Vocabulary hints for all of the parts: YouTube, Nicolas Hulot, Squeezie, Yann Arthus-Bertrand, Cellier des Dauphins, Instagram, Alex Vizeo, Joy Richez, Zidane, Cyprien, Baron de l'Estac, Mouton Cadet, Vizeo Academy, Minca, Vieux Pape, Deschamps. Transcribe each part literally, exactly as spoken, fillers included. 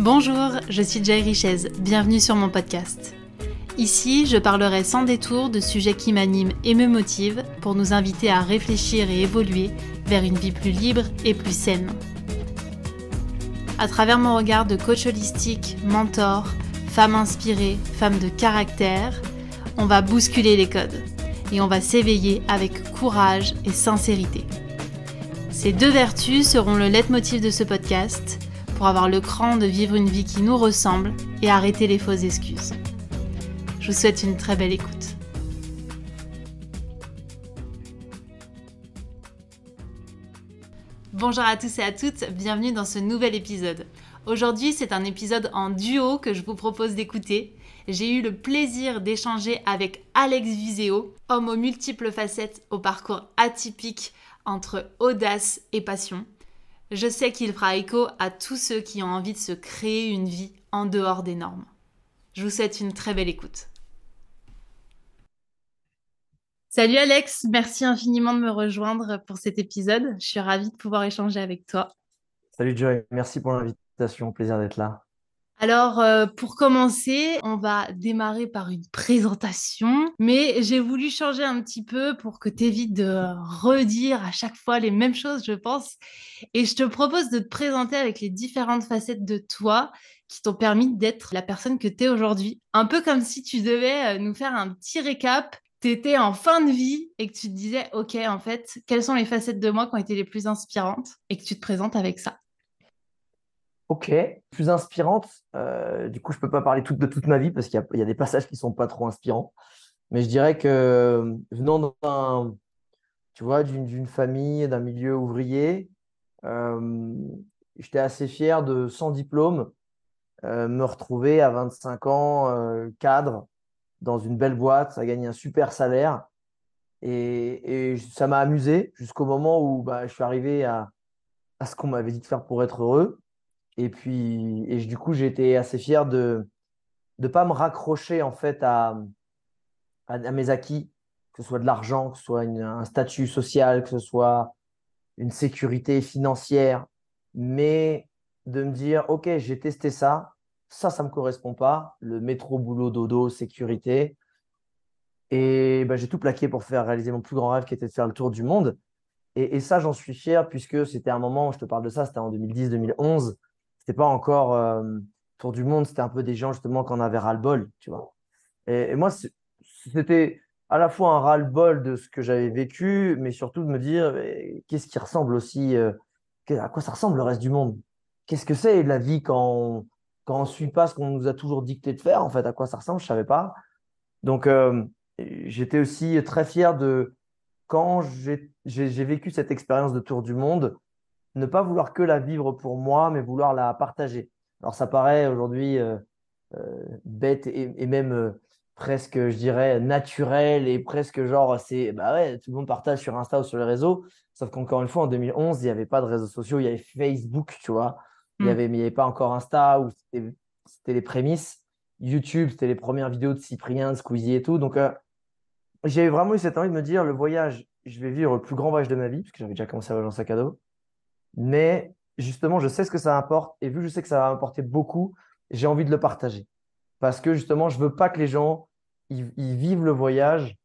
Bonjour, je suis Joy Richez, bienvenue sur mon podcast. Ici, je parlerai sans détour de sujets qui m'animent et me motivent pour nous inviter à réfléchir et évoluer vers une vie plus libre et plus saine. À travers mon regard de coach holistique, mentor, femme inspirée, femme de caractère, on va bousculer les codes et on va s'éveiller avec courage et sincérité. Ces deux vertus seront le leitmotiv de ce podcast, pour avoir le cran de vivre une vie qui nous ressemble et arrêter les fausses excuses. Je vous souhaite une très belle écoute. Bonjour à tous et à toutes, bienvenue dans ce nouvel épisode. Aujourd'hui, c'est un épisode en duo que je vous propose d'écouter. J'ai eu le plaisir d'échanger avec Alex Vizeo, homme aux multiples facettes, au parcours atypique entre audace et passion. Je sais qu'il fera écho à tous ceux qui ont envie de se créer une vie en dehors des normes. Je vous souhaite une très belle écoute. Salut Alex, merci infiniment de me rejoindre pour cet épisode. Je suis ravie de pouvoir échanger avec toi. Salut Joy, merci pour l'invitation, plaisir d'être là. Alors, euh, pour commencer, on va démarrer par une présentation, mais j'ai voulu changer un petit peu pour que tu évites de redire à chaque fois les mêmes choses, je pense. Et je te propose de te présenter avec les différentes facettes de toi qui t'ont permis d'être la personne que tu es aujourd'hui. Un peu comme si tu devais nous faire un petit récap, tu étais en fin de vie et que tu te disais « Ok, en fait, quelles sont les facettes de moi qui ont été les plus inspirantes ?» et que tu te présentes avec ça. Ok, plus inspirante, euh, du coup je peux pas parler tout, de toute ma vie parce qu'il y a, il y a des passages qui sont pas trop inspirants, mais je dirais que venant d'un, tu vois, d'une, d'une famille, d'un milieu ouvrier, euh, j'étais assez fier de, sans diplôme, euh, me retrouver à vingt-cinq ans euh, cadre dans une belle boîte, à gagner un super salaire, et, et ça m'a amusé jusqu'au moment où bah, je suis arrivé à, à ce qu'on m'avait dit de faire pour être heureux. Et puis, et du coup, j'étais assez fier de ne pas me raccrocher en fait à, à, à mes acquis, que ce soit de l'argent, que ce soit une, un statut social, que ce soit une sécurité financière, mais de me dire, ok, j'ai testé ça, ça, ça ne me correspond pas, le métro, boulot, dodo, sécurité. Et ben, j'ai tout plaqué pour faire réaliser mon plus grand rêve qui était de faire le tour du monde. Et, et ça, j'en suis fier puisque c'était un moment, je te parle de ça, c'était en deux mille dix, deux mille onze. C'était pas encore euh, tour du monde, c'était un peu des gens justement qu'on avait ras-le-bol, tu vois. Et, et moi, c'était à la fois un ras-le-bol de ce que j'avais vécu, mais surtout de me dire eh, qu'est-ce qui ressemble aussi, euh, à quoi ça ressemble le reste du monde. Qu'est-ce que c'est la vie quand on, quand on ne suit pas ce qu'on nous a toujours dicté de faire, en fait, à quoi ça ressemble, je savais pas. Donc, euh, j'étais aussi très fier de quand j'ai, j'ai, j'ai vécu cette expérience de tour du monde. Ne pas vouloir que la vivre pour moi, mais vouloir la partager. Alors, ça paraît aujourd'hui euh, euh, bête et, et même euh, presque, je dirais, naturel et presque genre, c'est bah ouais, tout le monde partage sur Insta ou sur les réseaux. Sauf qu'encore une fois, en deux mille onze, il n'y avait pas de réseaux sociaux, il y avait Facebook, tu vois. Il n'y avait, il y avait pas encore Insta, où c'était, c'était les prémices. YouTube, c'était les premières vidéos de Cyprien, de Squeezie et tout. Donc, euh, j'ai vraiment eu cette envie de me dire, le voyage, je vais vivre le plus grand voyage de ma vie, parce que j'avais déjà commencé à voyager en sac à dos. Mais justement, je sais ce que ça apporte et vu que je sais que ça va m'apporter beaucoup, j'ai envie de le partager. Parce que justement, je ne veux pas que les gens ils, ils vivent le voyage.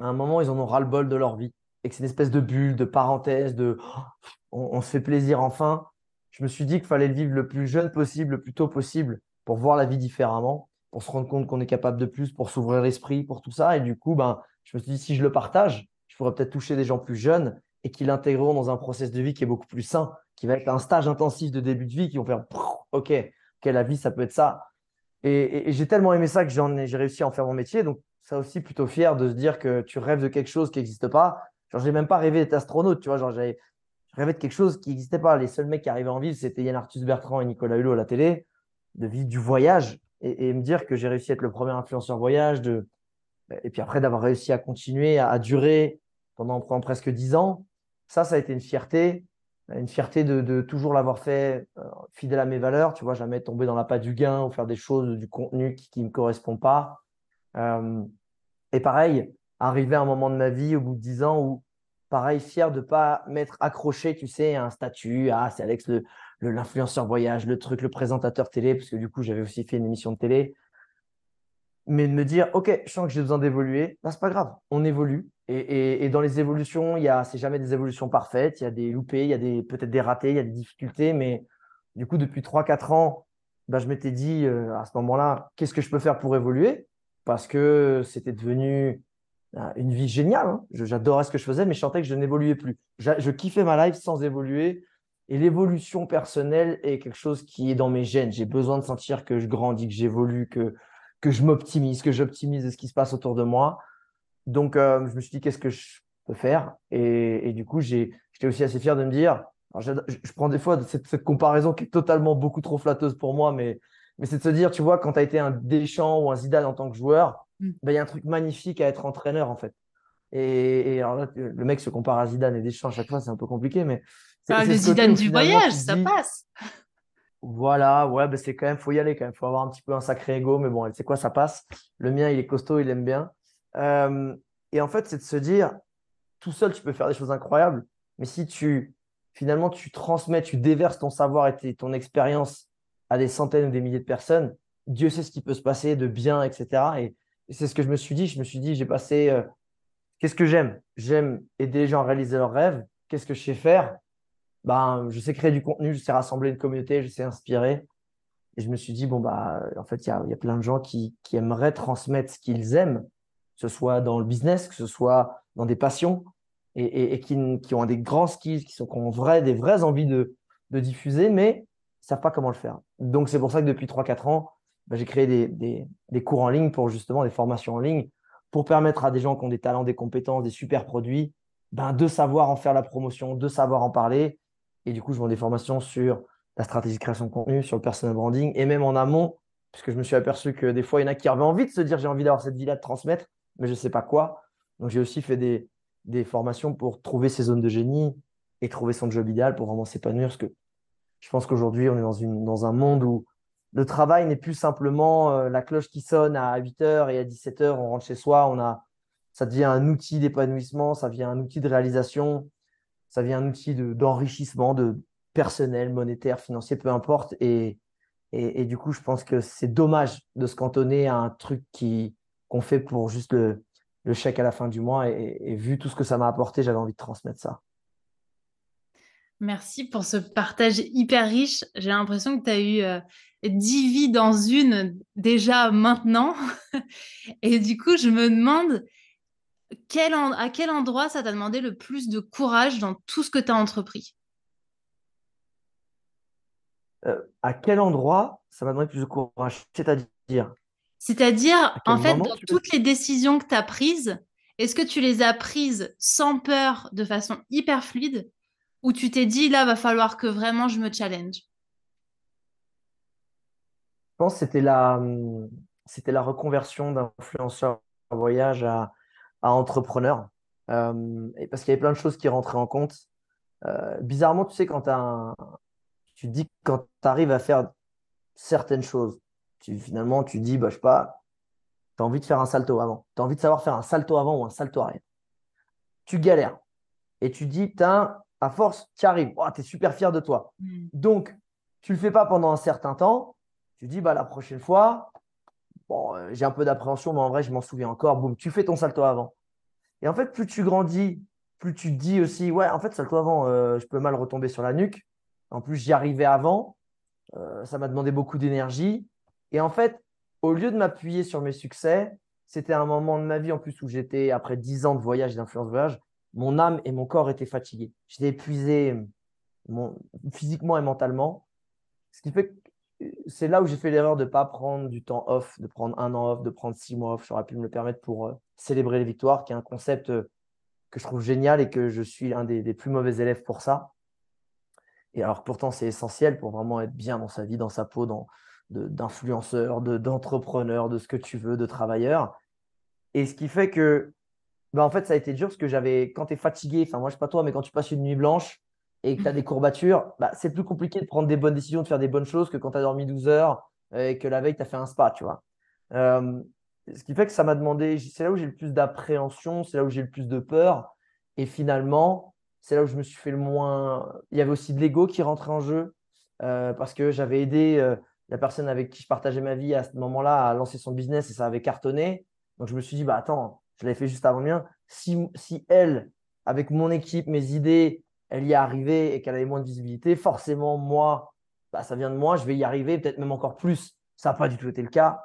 À un moment, ils en ont ras-le-bol de leur vie et que c'est une espèce de bulle, de parenthèse, de oh, on, on se fait plaisir enfin. Je me suis dit qu'il fallait le vivre le plus jeune possible, le plus tôt possible pour voir la vie différemment, pour se rendre compte qu'on est capable de plus, pour s'ouvrir l'esprit, pour tout ça. Et du coup, ben, je me suis dit si je le partage, je pourrais peut-être toucher des gens plus jeunes et qui l'intégreront dans un process de vie qui est beaucoup plus sain, qui va être un stage intensif de début de vie, qui vont faire « Ok, la vie, ça peut être ça ». Et, et j'ai tellement aimé ça que j'en ai, j'ai réussi à en faire mon métier. Donc, ça aussi, plutôt fier de se dire que tu rêves de quelque chose qui n'existe pas. Genre, je n'ai même pas rêvé d'être astronaute, tu vois. Genre, j'avais rêvé de quelque chose qui n'existait pas. Les seuls mecs qui arrivaient en ville, c'était Yann Arthus-Bertrand et Nicolas Hulot à la télé, de vivre du voyage et, et me dire que j'ai réussi à être le premier influenceur voyage. De... Et puis après, d'avoir réussi à continuer, à, à durer pendant, pendant presque dix ans. Ça, ça a été une fierté, une fierté de, de toujours l'avoir fait euh, fidèle à mes valeurs, tu vois, jamais tomber dans l'appât du gain ou faire des choses, du contenu qui ne me correspond pas. Euh, et pareil, arriver à un moment de ma vie, au bout de dix ans, où pareil, fier de ne pas m'être accroché, tu sais, à un statut, ah, c'est Alex le, l'influenceur voyage, le truc, le présentateur télé, parce que du coup, j'avais aussi fait une émission de télé. Mais de me dire, ok, je sens que j'ai besoin d'évoluer, bah, c'est pas grave, on évolue. Et, et, et dans les évolutions, il y a, c'est jamais des évolutions parfaites, il y a des loupés, il y a des, peut-être des ratés, il y a des difficultés. Mais du coup, depuis trois quatre ans, bah, je m'étais dit euh, à ce moment-là, qu'est-ce que je peux faire pour évoluer? Parce que c'était devenu euh, une vie géniale. Hein. Je, j'adorais ce que je faisais, mais je sentais que je n'évoluais plus. Je, je kiffais ma life sans évoluer. Et l'évolution personnelle est quelque chose qui est dans mes gènes. J'ai besoin de sentir que je grandis, que j'évolue, que, que je m'optimise, que j'optimise ce qui se passe autour de moi. Donc, euh, je me suis dit, qu'est-ce que je peux faire? Et, et du coup, j'ai, j'étais aussi assez fier de me dire, alors je, je prends des fois cette, cette comparaison qui est totalement beaucoup trop flatteuse pour moi, mais, mais c'est de se dire, tu vois, quand tu as été un Deschamps ou un Zidane en tant que joueur, mm. ben, y a un truc magnifique à être entraîneur, en fait. Et, et alors là, le mec se compare à Zidane et Deschamps à chaque fois, c'est un peu compliqué, mais… C'est, ah, c'est le ce Zidane du voyage, dis, ça passe. Voilà, ouais, ben c'est quand même, faut y aller quand même, faut avoir un petit peu un sacré ego, mais bon, c'est quoi, ça passe. Le mien, il est costaud, il aime bien. Euh, et en fait, c'est de se dire, tout seul, tu peux faire des choses incroyables, mais si tu, finalement, tu transmets, tu déverses ton savoir et t- ton expérience à des centaines ou des milliers de personnes, Dieu sait ce qui peut se passer de bien, et cetera. Et, et c'est ce que je me suis dit. Je me suis dit, j'ai passé, euh, qu'est-ce que j'aime? J'aime aider les gens à réaliser leurs rêves. Qu'est-ce que je sais faire? Ben, je sais créer du contenu, je sais rassembler une communauté, je sais inspirer. Et je me suis dit, bon, bah, en fait, il y a, y a plein de gens qui, qui aimeraient transmettre ce qu'ils aiment, que ce soit dans le business, que ce soit dans des passions, et, et, et qui, qui ont des grands skills, qui, sont, qui ont vrai, des vraies envies de, de diffuser, mais ils ne savent pas comment le faire. Donc, c'est pour ça que depuis trois quatre ans, ben, j'ai créé des, des, des cours en ligne, pour justement des formations en ligne, pour permettre à des gens qui ont des talents, des compétences, des super produits, ben, de savoir en faire la promotion, de savoir en parler. Et du coup, je vends des formations sur la stratégie de création de contenu, sur le personal branding, et même en amont, puisque je me suis aperçu que des fois, il y en a qui avaient envie de se dire « j'ai envie d'avoir cette vie-là, de transmettre », mais je ne sais pas quoi. Donc, j'ai aussi fait des, des formations pour trouver ses zones de génie et trouver son job idéal pour vraiment s'épanouir. Parce que je pense qu'aujourd'hui, on est dans, une, dans un monde où le travail n'est plus simplement euh, la cloche qui sonne à huit heures et à dix-sept heures, on rentre chez soi, on a, ça devient un outil d'épanouissement, ça devient un outil de réalisation, ça devient un outil de, d'enrichissement de personnel, monétaire, financier, peu importe. Et, et, et du coup, je pense que c'est dommage de se cantonner à un truc qui… qu'on fait pour juste le, le chèque à la fin du mois. Et, et vu tout ce que ça m'a apporté, j'avais envie de transmettre ça. Merci pour ce partage hyper riche. J'ai l'impression que tu as eu euh, dix vies dans une déjà maintenant. Et du coup, je me demande quel en, à quel endroit ça t'a demandé le plus de courage dans tout ce que tu as entrepris. Euh, à quel endroit ça m'a demandé plus de courage? C'est-à-dire C'est-à-dire, en fait, dans toutes les décisions que tu as prises, est-ce que tu les as prises sans peur, de façon hyper fluide, ou tu t'es dit, là, va falloir que vraiment je me challenge? Je pense que c'était la, c'était la reconversion d'influenceur en voyage à, à entrepreneur, euh, et parce qu'il y avait plein de choses qui rentraient en compte. Euh, bizarrement, tu sais, quand t'as un, tu dis quand tu arrives à faire certaines choses, Tu, finalement, tu dis, bah, je sais pas, tu as envie de faire un salto avant. Tu as envie de savoir faire un salto avant ou un salto arrière. Tu galères. Et tu dis, putain, à force, tu arrives. Oh, tu es super fier de toi. Mmh. Donc, tu ne le fais pas pendant un certain temps. Tu dis, bah, la prochaine fois, bon, euh, j'ai un peu d'appréhension, mais en vrai, je m'en souviens encore. Boum, tu fais ton salto avant. Et en fait, plus tu grandis, plus tu te dis aussi, ouais, en fait, salto avant, euh, je peux mal retomber sur la nuque. En plus, j'y arrivais avant. Euh, ça m'a demandé beaucoup d'énergie. Et en fait, au lieu de m'appuyer sur mes succès, c'était un moment de ma vie en plus où j'étais, après dix ans de voyage et d'influence voyage, mon âme et mon corps étaient fatigués. J'étais épuisé mon, physiquement et mentalement. Ce qui fait que c'est là où j'ai fait l'erreur de ne pas prendre du temps off, de prendre un an off, de prendre six mois off. J'aurais pu me le permettre pour euh, célébrer les victoires, qui est un concept euh, que je trouve génial et que je suis un des, des plus mauvais élèves pour ça. Et alors pourtant, c'est essentiel pour vraiment être bien dans sa vie, dans sa peau, dans… De, d'influenceurs, de, d'entrepreneurs, de ce que tu veux, de travailleurs. Et ce qui fait que, ben en fait, ça a été dur parce que j'avais, quand tu es fatigué, enfin, moi, je ne sais pas toi, mais quand tu passes une nuit blanche et que tu as des courbatures, ben, c'est plus compliqué de prendre des bonnes décisions, de faire des bonnes choses que quand tu as dormi douze heures et que la veille, tu as fait un spa, tu vois. Euh, ce qui fait que ça m'a demandé, c'est là où j'ai le plus d'appréhension, c'est là où j'ai le plus de peur. Et finalement, c'est là où je me suis fait le moins… Il y avait aussi de l'ego qui rentrait en jeu. euh, parce que j'avais aidé euh, la personne avec qui je partageais ma vie à ce moment-là à lancer son business et ça avait cartonné. Donc, je me suis dit, bah attends, je l'avais fait juste avant le mien. Si, si elle, avec mon équipe, mes idées, elle y est arrivée et qu'elle avait moins de visibilité, forcément, moi, bah, ça vient de moi, je vais y arriver, peut-être même encore plus. Ça n'a pas du tout été le cas.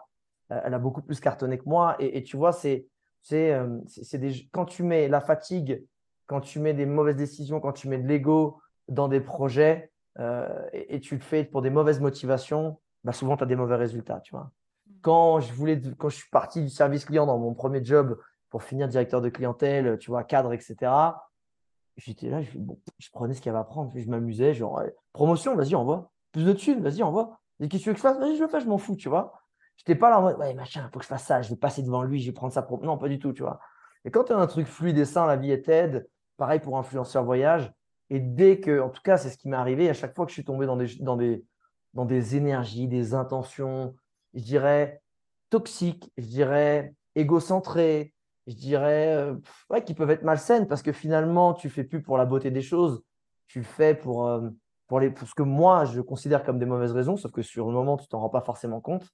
Euh, elle a beaucoup plus cartonné que moi. Et, et tu vois, c'est, c'est, euh, c'est, c'est des, quand tu mets la fatigue, quand tu mets des mauvaises décisions, quand tu mets de l'ego dans des projets euh, et, et tu le fais pour des mauvaises motivations, bah souvent, tu as des mauvais résultats, tu vois. Quand je, voulais, quand je suis parti du service client dans mon premier job pour finir directeur de clientèle, tu vois, cadre, et cetera, j'étais là, je, bon, je prenais ce qu'il y avait à prendre, je m'amusais, genre promotion, vas-y, envoie. Plus de thunes, vas-y, envoie. Et qu'est-ce que tu veux que je fasse ? Vas-y, je le fais, je m'en fous, tu vois. Je n'étais pas là en mode, ouais, machin, faut que je fasse ça, je vais passer devant lui, je vais prendre sa promo. Non, pas du tout, tu vois. Et quand tu as un truc fluide et sain, la vie est aide, pareil pour influenceur voyage. Et dès que, en tout cas, c'est ce qui m'est arrivé, à chaque fois que je suis tombé dans des, dans des, dans des énergies, des intentions, je dirais toxiques, je dirais égocentrées, je dirais euh, ouais, qui peuvent être malsaines parce que finalement, tu ne fais plus pour la beauté des choses, tu le fais pour, euh, pour, les, pour ce que moi, je considère comme des mauvaises raisons, sauf que sur le moment, tu ne t'en rends pas forcément compte.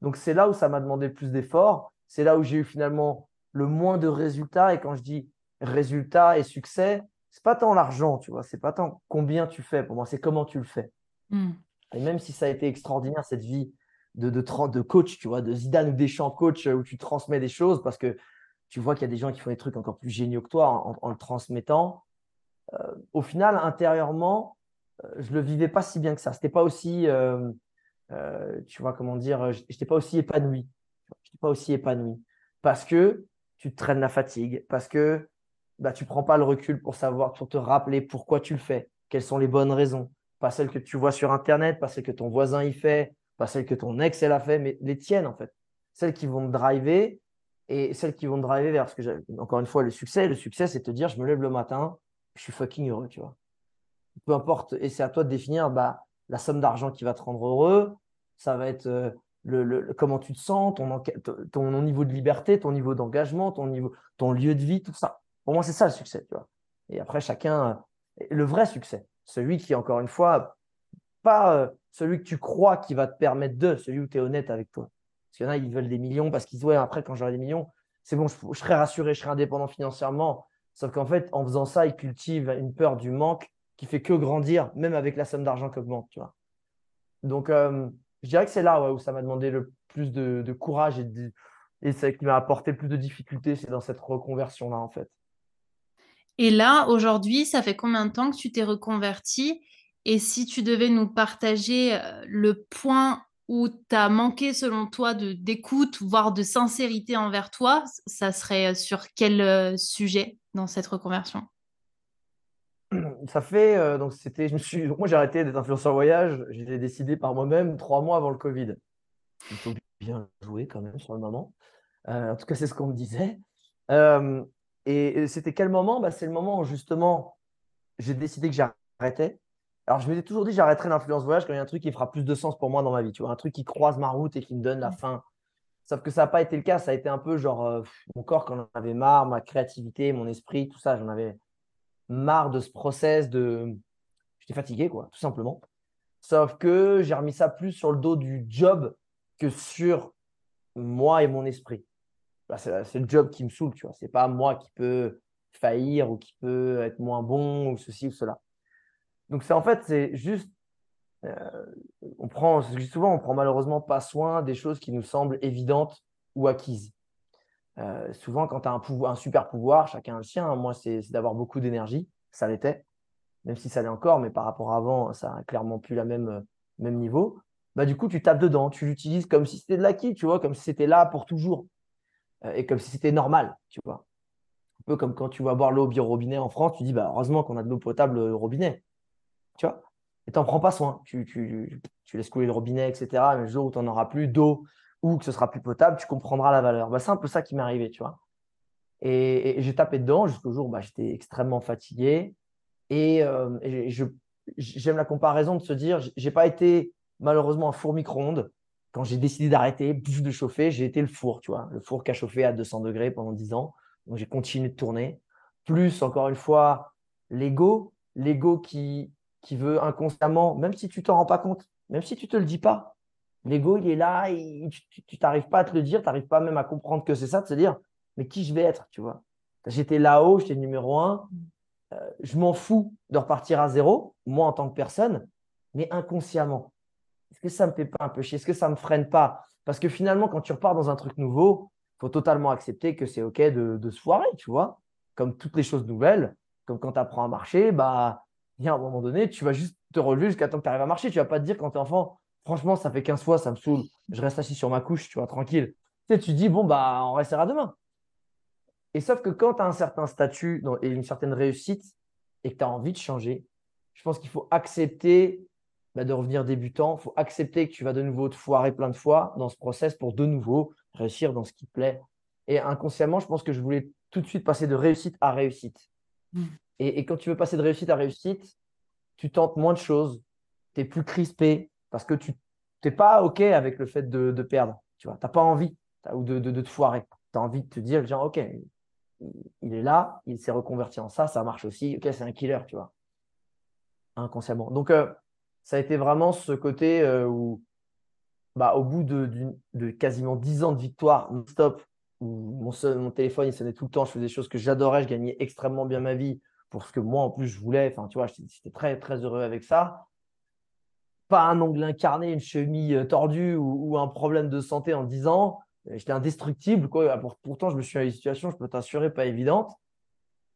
Donc, c'est là où ça m'a demandé le plus d'efforts, c'est là où j'ai eu finalement le moins de résultats. Et quand je dis résultats et succès, ce n'est pas tant l'argent, tu vois, ce n'est pas tant combien tu fais pour moi, c'est comment tu le fais. Mm. Et même si ça a été extraordinaire, cette vie de, de, de coach, tu vois, de Zidane ou Deschamps coach, où tu transmets des choses parce que tu vois qu'il y a des gens qui font des trucs encore plus géniaux que toi en, en le transmettant. Euh, au final, intérieurement, euh, je ne le vivais pas si bien que ça. C'était pas aussi, euh, euh, tu vois, comment dire, je n'étais pas aussi épanoui. Je n'étais pas aussi épanoui parce que tu te traînes la fatigue, parce que bah, tu ne prends pas le recul pour savoir, pour te rappeler pourquoi tu le fais, quelles sont les bonnes raisons. Pas celles que tu vois sur Internet, pas celles que ton voisin y fait, pas celles que ton ex, elle a fait, mais les tiennes, en fait. Celles qui vont te driver et celles qui vont te driver vers ce que j'ai. Encore une fois, le succès, le succès, c'est te dire, je me lève le matin, je suis fucking heureux, tu vois. Peu importe, et c'est à toi de définir bah, la somme d'argent qui va te rendre heureux, ça va être euh, le, le, comment tu te sens, ton, ton niveau de liberté, ton niveau d'engagement, ton, niveau, ton lieu de vie, tout ça. Pour moi, c'est ça le succès, tu vois. Et après, chacun, le vrai succès. Celui qui, encore une fois, pas celui que tu crois qui va te permettre de, celui où tu es honnête avec toi. Parce qu'il y en a, ils veulent des millions parce qu'ils disent, ouais, après, quand j'aurai des millions, c'est bon, je, je serai rassuré, je serai indépendant financièrement. Sauf qu'en fait, en faisant ça, ils cultivent une peur du manque qui fait que grandir, même avec la somme d'argent qu'augmente, tu vois. Donc, euh, je dirais que c'est là ouais, où ça m'a demandé le plus de, de courage et, de, et c'est qui m'a apporté le plus de difficultés, c'est dans cette reconversion-là, en fait. Et là, aujourd'hui, ça fait combien de temps que tu t'es reconverti ? Et si tu devais nous partager le point où tu as manqué, selon toi, de, d'écoute, voire de sincérité envers toi, ça serait sur quel sujet dans cette reconversion ? Ça fait… Euh, donc c'était, je me suis, donc moi, j'ai arrêté d'être influenceur voyage. Je l'ai décidé par moi-même trois mois avant le Covid. Il faut bien jouer quand même sur le moment. Euh, en tout cas, c'est ce qu'on me disait. Euh, Et c'était quel moment ? Bah, c'est le moment où justement, j'ai décidé que j'arrêtais. Alors, je m'étais toujours dit que j'arrêterais l'influence voyage quand il y a un truc qui fera plus de sens pour moi dans ma vie. Tu vois, un truc qui croise ma route et qui me donne la fin. Sauf que ça n'a pas été le cas. Ça a été un peu genre euh, mon corps quand j'en avais marre, ma créativité, mon esprit, tout ça. J'en avais marre de ce process. De... J'étais fatigué, quoi, tout simplement. Sauf que j'ai remis ça plus sur le dos du job que sur moi et mon esprit. Bah, c'est, c'est le job qui me saoule, tu vois. C'est pas moi qui peut faillir ou qui peut être moins bon ou ceci ou cela. Donc, c'est en fait, c'est juste… Euh, on prend, souvent, on prend malheureusement pas soin des choses qui nous semblent évidentes ou acquises. Euh, souvent, quand tu as un, pouvoir, un super pouvoir, chacun a le sien. Hein. Moi, c'est, c'est d'avoir beaucoup d'énergie. Ça l'était, même si ça l'est encore. Mais par rapport à avant, ça n'a clairement plus le même, euh, même niveau. Bah, du coup, tu tapes dedans. Tu l'utilises comme si c'était de l'acquis, tu vois, comme si c'était là pour toujours. Et comme si c'était normal, tu vois. Un peu comme quand tu vas boire l'eau bio-robinet en France, tu dis bah, heureusement qu'on a de l'eau potable au robinet, tu vois. Et tu n'en prends pas soin. Tu, tu, tu laisses couler le robinet, et cetera. Mais le jour où tu n'en auras plus d'eau ou que ce sera plus potable, tu comprendras la valeur. Bah, c'est un peu ça qui m'est arrivé, tu vois. Et, et, et j'ai tapé dedans jusqu'au jour où bah, j'étais extrêmement fatigué. Et, euh, et je, j'aime la comparaison de se dire j'ai pas été malheureusement un four micro-ondes. Quand j'ai décidé d'arrêter, de chauffer, j'ai été le four, tu vois. Le four qui a chauffé à deux cents degrés pendant dix ans. Donc, j'ai continué de tourner. Plus, encore une fois, l'ego. L'ego qui, qui veut inconsciemment, même si tu ne t'en rends pas compte, même si tu ne te le dis pas, l'ego, il est là, et tu n'arrives pas à te le dire, tu n'arrives pas même à comprendre que c'est ça, de se dire, mais qui je vais être, tu vois. J'étais là-haut, j'étais numéro un, euh, je m'en fous de repartir à zéro, moi en tant que personne, mais inconsciemment. Est-ce que ça ne me fait pas un peu chier? Est-ce que ça ne me freine pas? Parce que finalement, quand tu repars dans un truc nouveau, il faut totalement accepter que c'est OK de, de se foirer, tu vois. Comme toutes les choses nouvelles, comme quand tu apprends à marcher, bah, il y a un moment donné, tu vas juste te relever jusqu'à temps que tu arrives à marcher. Tu ne vas pas te dire quand tu es enfant, franchement, ça fait quinze fois, ça me saoule, je reste assis sur ma couche, tu vois, tranquille. Tu sais, tu dis, bon, bah, on restera demain. Et sauf que quand tu as un certain statut et une certaine réussite et que tu as envie de changer, je pense qu'il faut accepter bah, de revenir débutant. Il faut accepter que tu vas de nouveau te foirer plein de fois dans ce process pour de nouveau réussir dans ce qui te plaît. Et inconsciemment, je pense que je voulais tout de suite passer de réussite à réussite. Mmh. Et, et quand tu veux passer de réussite à réussite, tu tentes moins de choses, tu es plus crispé parce que tu n'es pas OK avec le fait de, de perdre. Tu n'as pas envie ou de, de, de te foirer. Tu as envie de te dire, genre, OK, il est là, il s'est reconverti en ça, ça marche aussi, ok, c'est un killer, tu vois, inconsciemment. Donc, euh, ça a été vraiment ce côté euh, où, bah, au bout de, de quasiment dix ans de victoire non-stop, où mon, seul, mon téléphone, il sonnait tout le temps, je faisais des choses que j'adorais, je gagnais extrêmement bien ma vie pour ce que moi, en plus, je voulais. Enfin, tu vois, j'étais très, très heureux avec ça. Pas un ongle incarné, une cheville tordue ou, ou un problème de santé en dix ans. J'étais indestructible, quoi. Pourtant, je me suis mis à une situation, je peux t'assurer, pas évidente.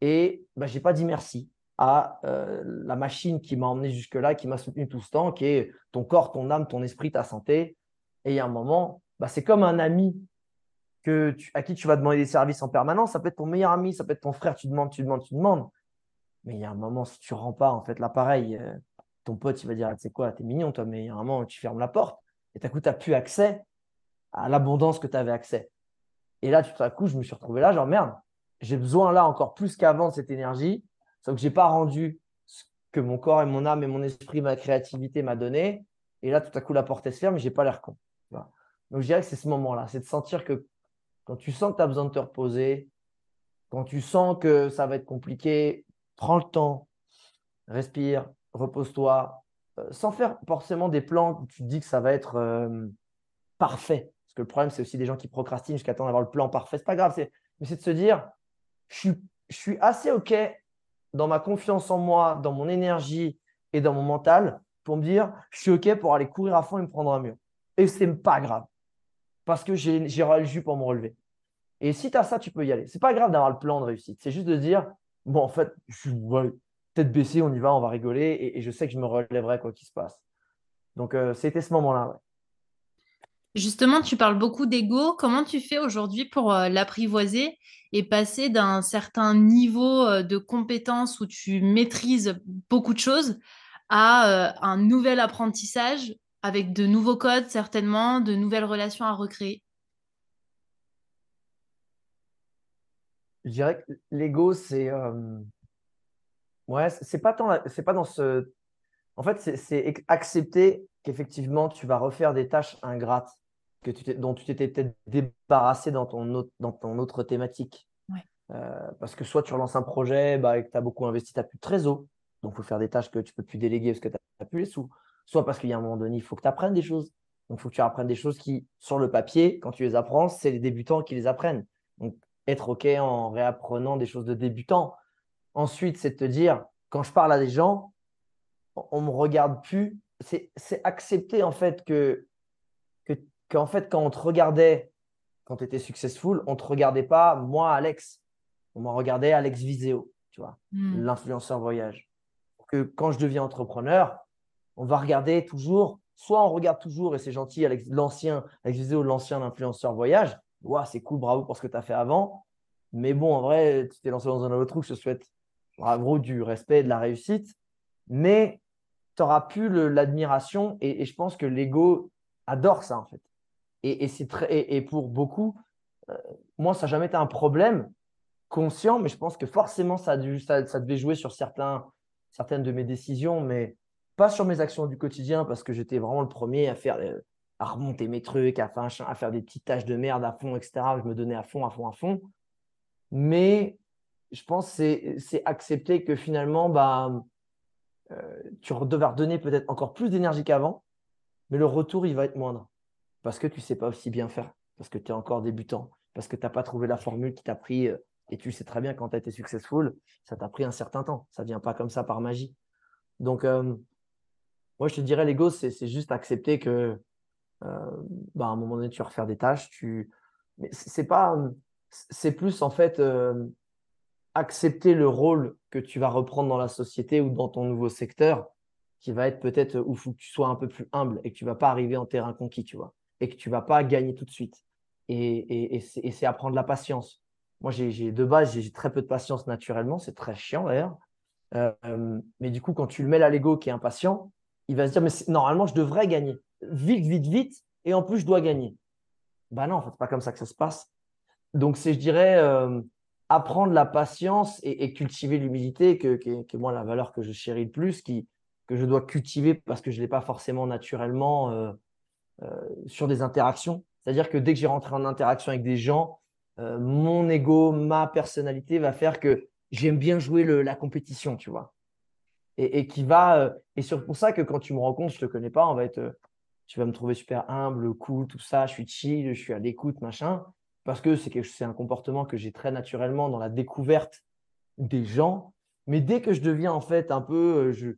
Et bah, je n'ai pas dit merci à euh, la machine qui m'a emmené jusque-là, qui m'a soutenu tout ce temps, qui est ton corps, ton âme, ton esprit, ta santé. Et il y a un moment, bah, c'est comme un ami que tu, à qui tu vas demander des services en permanence. Ça peut être ton meilleur ami, ça peut être ton frère. Tu demandes, tu demandes, tu demandes. Mais il y a un moment, si tu ne rends pas, en fait, l'appareil, euh, ton pote, il va dire, ah, tu sais quoi, t'es mignon, toi, mais il y a un moment, tu fermes la porte. Et d'un coup, tu n'as plus accès à l'abondance que tu avais accès. Et là, tout à coup, je me suis retrouvé là, genre merde, j'ai besoin là encore plus qu'avant de cette énergie, sauf que je n'ai pas rendu ce que mon corps et mon âme et mon esprit, ma créativité m'a donné. Et là, tout à coup, la porte se ferme et je n'ai pas l'air con. Voilà. Donc, je dirais que c'est ce moment-là, c'est de sentir que quand tu sens que tu as besoin de te reposer, quand tu sens que ça va être compliqué, prends le temps, respire, repose-toi, euh, sans faire forcément des plans où tu te dis que ça va être euh, parfait. Parce que le problème, c'est aussi des gens qui procrastinent jusqu'à temps d'avoir le plan parfait. Ce n'est pas grave, mais c'est de se dire, je suis, je suis assez OK dans ma confiance en moi, dans mon énergie et dans mon mental pour me dire, je suis OK pour aller courir à fond et me prendre un mur. Et ce n'est pas grave parce que j'ai le jus pour me relever. Et si tu as ça, tu peux y aller. Ce n'est pas grave d'avoir le plan de réussite. C'est juste de dire, bon, en fait, je suis ouais, tête baissée, on y va, on va rigoler et, et je sais que je me relèverai quoi qu'il se passe. Donc, euh, c'était ce moment-là, ouais. Justement, tu parles beaucoup d'ego. Comment tu fais aujourd'hui pour euh, l'apprivoiser et passer d'un certain niveau euh, de compétence où tu maîtrises beaucoup de choses à euh, un nouvel apprentissage avec de nouveaux codes, certainement, de nouvelles relations à recréer? Je dirais que l'ego, c'est… Euh... Ouais, c'est pas tant… La... C'est pas dans ce… En fait, c'est, c'est accepter qu'effectivement, tu vas refaire des tâches ingrates que tu dont tu t'étais peut-être débarrassé dans ton autre, dans ton autre thématique. Ouais. Euh, parce que soit tu relances un projet bah, et que tu as beaucoup investi, tu n'as plus de trésor. Donc, il faut faire des tâches que tu ne peux plus déléguer parce que tu n'as plus les sous. Soit parce qu'il y a un moment donné, il faut que tu apprennes des choses. Donc, il faut que tu apprennes des choses qui, sur le papier, quand tu les apprends, c'est les débutants qui les apprennent. Donc, être OK en réapprenant des choses de débutants. Ensuite, c'est de te dire, quand je parle à des gens, on ne me regarde plus. C'est, c'est accepter en fait que, que qu'en fait, quand on te regardait, quand tu étais successful, on ne te regardait pas, moi, Alex. On m'a regardé Alex Vizeo, tu vois, mmh. l'influenceur voyage. Que quand je deviens entrepreneur, on va regarder toujours, soit on regarde toujours, et c'est gentil, Alex, l'ancien, Alex Vizeo, l'ancien influenceur voyage. Wow, c'est cool, bravo pour ce que tu as fait avant. Mais bon, en vrai, tu t'es lancé dans un nouveau truc, je te souhaite bravo, du respect et de la réussite. Mais tu n'auras plus le, l'admiration et, et je pense que l'ego adore ça en fait. Et, et, c'est très, et, et pour beaucoup, euh, moi, ça n'a jamais été un problème conscient, mais je pense que forcément, ça, a dû, ça, ça devait jouer sur certains, certaines de mes décisions, mais pas sur mes actions du quotidien parce que j'étais vraiment le premier à, faire, euh, à remonter mes trucs, à faire, un, à faire des petites tâches de merde à fond, et cetera. Je me donnais à fond, à fond, à fond. Mais je pense que c'est, c'est accepter que finalement, bah, euh, tu devras redonner peut-être encore plus d'énergie qu'avant, mais le retour, il va être moindre parce que tu ne sais pas aussi bien faire, parce que tu es encore débutant, parce que tu n'as pas trouvé la formule qui t'a pris, euh, et tu sais très bien quand tu as été successful, ça t'a pris un certain temps. Ça ne vient pas comme ça par magie. Donc, euh, moi, je te dirais, l'ego, c'est juste accepter que euh, bah, à un moment donné, tu vas refaire des tâches. Tu... Mais c'est pas... C'est plus, en fait, euh, accepter le rôle que tu vas reprendre dans la société ou dans ton nouveau secteur qui va être peut-être où il faut que tu sois un peu plus humble et que tu ne vas pas arriver en terrain conquis, tu vois, et que tu ne vas pas gagner tout de suite. Et, et, et c'est apprendre la patience. Moi, j'ai de base, j'ai très peu de patience naturellement. C'est très chiant, d'ailleurs. Euh, mais du coup, quand tu le mets à l'ego qui est impatient, il va se dire, mais normalement, je devrais gagner. Vite, vite, vite. Et en plus, je dois gagner. Ben non, en fait, c'est pas comme ça que ça se passe. Donc, c'est, je dirais, euh, apprendre la patience et, et cultiver l'humilité, que, que, que moi, la valeur que je chéris le plus, qui, que je dois cultiver parce que je ne l'ai pas forcément naturellement euh, euh, sur des interactions. C'est-à-dire que dès que j'ai rentré en interaction avec des gens, euh, mon ego, ma personnalité va faire que j'aime bien jouer le, la compétition, tu vois. Et, et qui va… Euh, et c'est pour ça que quand tu me rencontres, je ne te connais pas, on va être… Euh, tu vas me trouver super humble, cool, tout ça, je suis chill, je suis à l'écoute, machin. Parce que c'est un comportement que j'ai très naturellement dans la découverte des gens. Mais dès que je deviens en fait un peu… Je,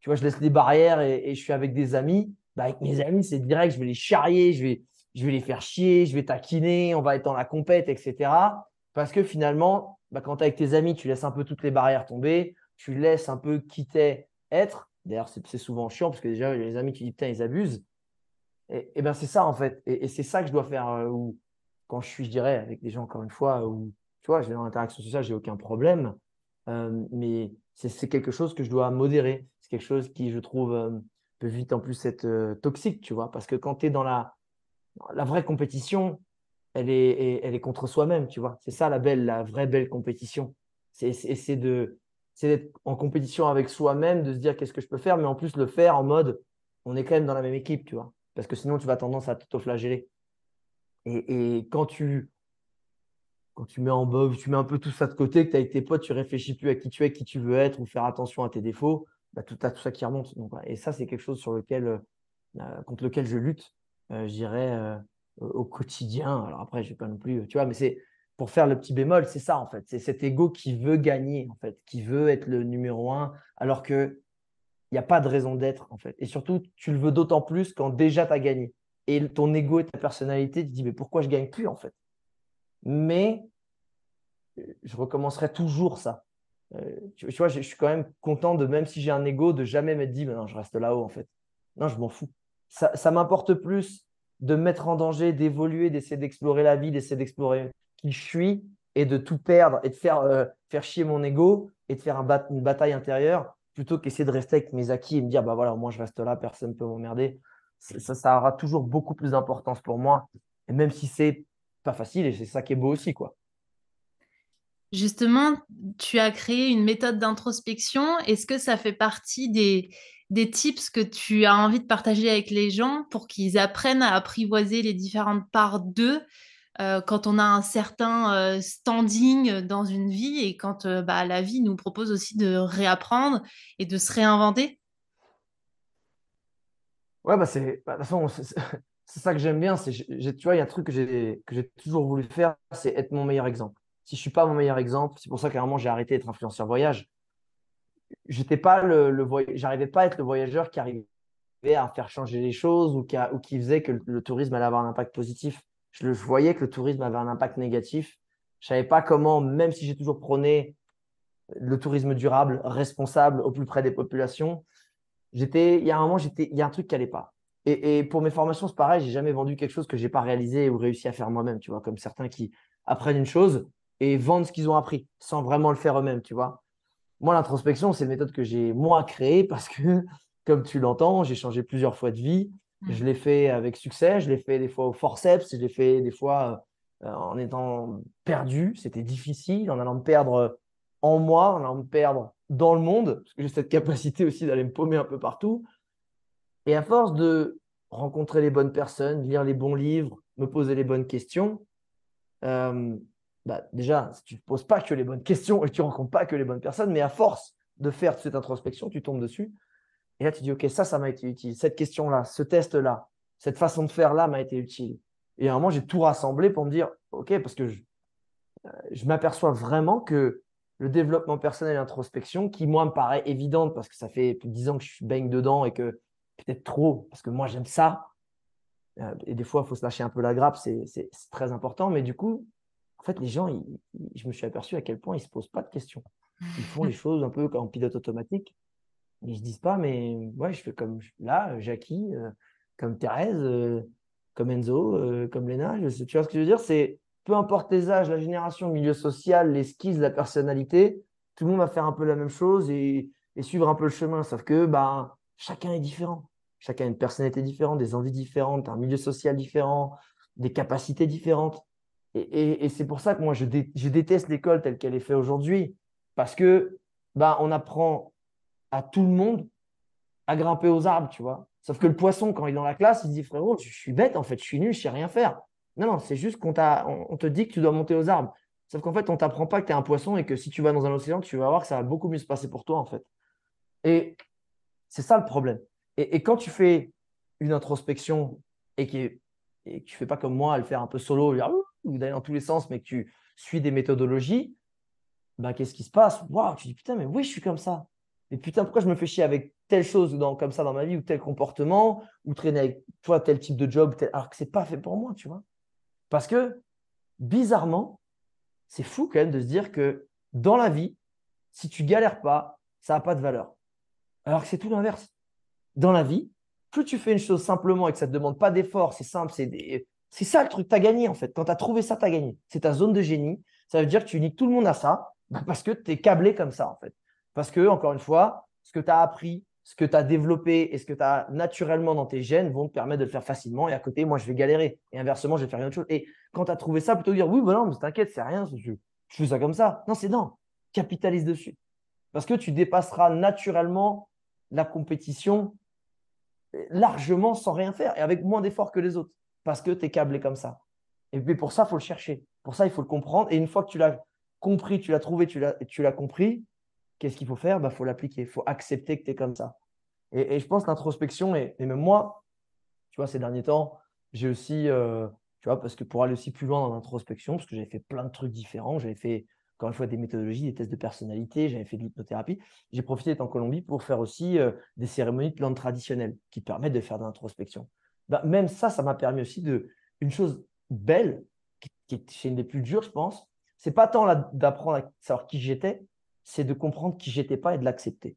tu vois, je laisse les barrières et, et je suis avec des amis. Bah avec mes amis, c'est direct, je vais les charrier, je vais, je vais les faire chier, je vais taquiner, on va être dans la compète, et cetera. Parce que finalement, bah, quand tu es avec tes amis, tu laisses un peu toutes les barrières tomber, tu laisses un peu qui t'es être. D'ailleurs, c'est souvent chiant parce que déjà, les amis, tu dis « putain, ils abusent ». Et, et bien, c'est ça, en fait. Et, et c'est ça que je dois faire euh, où, quand je suis, je dirais, avec des gens, encore une fois, où, tu vois, je vais dans l'interaction sociale, je n'ai aucun problème. Euh, mais c'est quelque chose que je dois modérer. C'est quelque chose qui, je trouve, euh, peut vite en plus être euh, toxique, tu vois. Parce que quand tu es dans la, la vraie compétition, elle est, elle est contre soi-même, tu vois. C'est ça, la belle, la vraie belle compétition. C'est d'être en compétition avec soi-même, de se dire qu'est-ce que je peux faire, mais en plus le faire en mode, on est quand même dans la même équipe, tu vois. Parce que sinon, tu vas tendance à t'autoflageller. Et, et quand, tu, quand tu mets en bob, tu mets un peu tout ça de côté, que tu es avec tes potes, tu réfléchis plus à qui tu es, qui tu veux être, ou faire attention à tes défauts, bah, tu as tout ça qui remonte. Donc, et ça, c'est quelque chose sur lequel, euh, contre lequel je lutte, euh, je dirais, euh, au quotidien. Alors après, je ne vais pas non plus… Tu vois, mais c'est pour faire le petit bémol, c'est ça en fait. C'est cet ego qui veut gagner, en fait, qui veut être le numéro un, alors que… il n'y a pas de raison d'être, en fait. Et surtout, tu le veux d'autant plus quand déjà tu as gagné. Et ton ego et ta personnalité, tu te dis, mais pourquoi je ne gagne plus, en fait? Mais je recommencerai toujours ça. Euh, tu, tu vois, je, je suis quand même content, de même si j'ai un ego, de jamais m'être dit, mais non, je reste là-haut, en fait. Non, je m'en fous. Ça, ça m'importe plus de me mettre en danger, d'évoluer, d'essayer d'explorer la vie, d'essayer d'explorer qui je suis et de tout perdre et de faire, euh, faire chier mon ego et de faire un bat, une bataille intérieure, plutôt qu'essayer de rester avec mes acquis et me dire, bah voilà, moi je reste là, personne ne peut m'emmerder. Ça, ça aura toujours beaucoup plus d'importance pour moi, et même si c'est pas facile, et c'est ça qui est beau aussi, quoi. Justement, tu as créé une méthode d'introspection. Est-ce que ça fait partie des, des tips que tu as envie de partager avec les gens pour qu'ils apprennent à apprivoiser les différentes parts d'eux euh, quand on a un certain euh, standing dans une vie et quand euh, bah, la vie nous propose aussi de réapprendre et de se réinventer? Ouais, bah c'est, bah, de toute façon, c'est ça que j'aime bien. C'est, tu vois, il y a un truc que j'ai, que j'ai toujours voulu faire, c'est être mon meilleur exemple. Si je ne suis pas mon meilleur exemple, c'est pour ça qu'à un moment, j'ai arrêté d'être influenceur voyage. J'étais pas le, le voy... J'arrivais pas à être le voyageur qui arrivait à faire changer les choses ou qui, a, ou qui faisait que le, le tourisme allait avoir un impact positif. Je, le, je voyais que le tourisme avait un impact négatif. Je ne savais pas comment, même si j'ai toujours prôné le tourisme durable, responsable, au plus près des populations, j'étais, il y a un moment, j'étais, il y a un truc qui n'allait pas. Et, et pour mes formations, c'est pareil, je n'ai jamais vendu quelque chose que je n'ai pas réalisé ou réussi à faire moi-même, tu vois, comme certains qui apprennent une chose et vendent ce qu'ils ont appris sans vraiment le faire eux-mêmes, tu vois. Moi, l'introspection, c'est une méthode que j'ai, moi, créée parce que, comme tu l'entends, j'ai changé plusieurs fois de vie. Je l'ai fait avec succès, je l'ai fait des fois au forceps, je l'ai fait des fois euh, en étant perdu, c'était difficile, en allant me perdre en moi, en allant me perdre dans le monde, parce que j'ai cette capacité aussi d'aller me paumer un peu partout. Et à force de rencontrer les bonnes personnes, lire les bons livres, me poser les bonnes questions, euh, bah déjà, tu ne poses pas que les bonnes questions et tu ne rencontres pas que les bonnes personnes, mais à force de faire cette introspection, tu tombes dessus. Et là, tu dis, OK, ça, ça m'a été utile. Cette question-là, ce test-là, cette façon de faire-là m'a été utile. Et à un moment, j'ai tout rassemblé pour me dire, OK, parce que je, je m'aperçois vraiment que le développement personnel et l'introspection, qui, moi, me paraît évidente parce que ça fait plus de dix ans que je baigne dedans et que peut-être trop, parce que moi, j'aime ça. Et des fois, il faut se lâcher un peu la grappe, c'est, c'est, c'est très important. Mais du coup, en fait, les gens, ils, ils, je me suis aperçu à quel point ils ne se posent pas de questions. Ils font les choses un peu en pilote automatique. Ils ne se disent pas, mais ouais, je fais comme là, Jackie, euh, comme Thérèse, euh, comme Enzo, euh, comme Léna. Je, tu vois ce que je veux dire, c'est peu importe les âges, la génération, le milieu social, les skis, la personnalité, tout le monde va faire un peu la même chose et, et suivre un peu le chemin. Sauf que bah, chacun est différent. Chacun a une personnalité différente, des envies différentes, un milieu social différent, des capacités différentes. Et, et, et c'est pour ça que moi, je, dé, je déteste l'école telle qu'elle est faite aujourd'hui. Parce que bah, on apprend à tout le monde à grimper aux arbres, tu vois. Sauf que le poisson, quand il est dans la classe, il se dit « Frérot, je suis bête, en fait, je suis nul, je ne sais rien faire. » Non, non, c'est juste qu'on t'a, on, on te dit que tu dois monter aux arbres. Sauf qu'en fait, on ne t'apprend pas que tu es un poisson et que si tu vas dans un océan, tu vas voir que ça va beaucoup mieux se passer pour toi, en fait. Et c'est ça le problème. Et, et quand tu fais une introspection et que, et que tu ne fais pas comme moi, le faire un peu solo, dire, ou d'aller dans tous les sens, mais que tu suis des méthodologies, bah, qu'est-ce qui se passe? Waouh, tu dis putain, mais oui, je suis comme ça. Mais putain, pourquoi je me fais chier avec telle chose dans, comme ça dans ma vie ou tel comportement ou traîner avec toi tel type de job tel, alors que ce n'est pas fait pour moi, tu vois? Parce que bizarrement, c'est fou quand même de se dire que dans la vie, si tu galères pas, ça n'a pas de valeur. Alors que c'est tout l'inverse. Dans la vie, plus tu fais une chose simplement et que ça ne te demande pas d'effort, c'est simple, c'est, des... c'est ça le truc, tu as gagné en fait. Quand tu as trouvé ça, tu as gagné. C'est ta zone de génie. Ça veut dire que tu niques tout le monde à ça bah parce que tu es câblé comme ça en fait. Parce que, encore une fois, ce que tu as appris, ce que tu as développé et ce que tu as naturellement dans tes gènes vont te permettre de le faire facilement. Et à côté, moi, je vais galérer. Et inversement, je vais faire une autre chose. Et quand tu as trouvé ça, plutôt dire oui, ben non, mais t'inquiète, c'est rien, je, je fais ça comme ça. Non, c'est non. Capitalise dessus. Parce que tu dépasseras naturellement la compétition largement sans rien faire et avec moins d'efforts que les autres. Parce que tu es câblé comme ça. Et puis pour ça, il faut le chercher. Pour ça, il faut le comprendre. Et une fois que tu l'as compris, tu l'as trouvé, tu l'as, tu l'as compris. Qu'est-ce qu'il faut faire? Il bah, faut l'appliquer, il faut accepter que tu es comme ça. Et, et je pense que l'introspection, et, et même moi, tu vois, ces derniers temps, j'ai aussi, euh, tu vois, parce que pour aller aussi plus loin dans l'introspection, parce que j'avais fait plein de trucs différents, j'avais fait, encore une fois, des méthodologies, des tests de personnalité, j'avais fait de l'hypnothérapie, j'ai profité d'être en Colombie pour faire aussi euh, des cérémonies de langue traditionnelle qui permettent de faire de l'introspection. Bah, même ça, ça m'a permis aussi de, une chose belle, qui, qui est une des plus dures, je pense, c'est pas tant là, d'apprendre à savoir qui j'étais, c'est de comprendre qui j'étais pas et de l'accepter.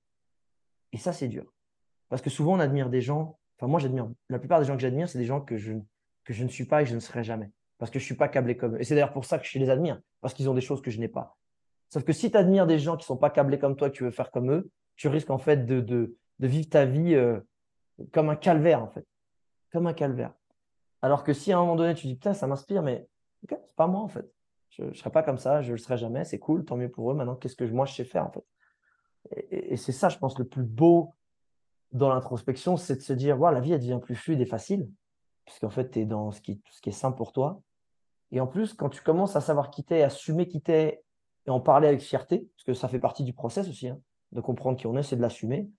Et ça, c'est dur. Parce que souvent, on admire des gens, enfin moi, j'admire, la plupart des gens que j'admire, c'est des gens que je, que je ne suis pas et que je ne serai jamais. Parce que je ne suis pas câblé comme eux. Et c'est d'ailleurs pour ça que je les admire, parce qu'ils ont des choses que je n'ai pas. Sauf que si tu admires des gens qui ne sont pas câblés comme toi et que tu veux faire comme eux, tu risques en fait de, de, de vivre ta vie euh, comme un calvaire, en fait. Comme un calvaire. Alors que si à un moment donné, tu dis, putain, ça m'inspire, mais okay, c'est pas moi, en fait. Je ne serai pas comme ça, je ne le serai jamais, c'est cool, tant mieux pour eux. Maintenant, qu'est-ce que moi, je sais faire en fait? Et, et c'est ça, je pense, le plus beau dans l'introspection, c'est de se dire, wow, la vie, elle devient plus fluide et facile, puisqu'en fait, tu es dans ce qui, ce qui est simple pour toi. Et en plus, quand tu commences à savoir qui t'es, assumer qui t'es, et en parler avec fierté, parce que ça fait partie du process aussi, hein, de comprendre qui on est, c'est de l'assumer.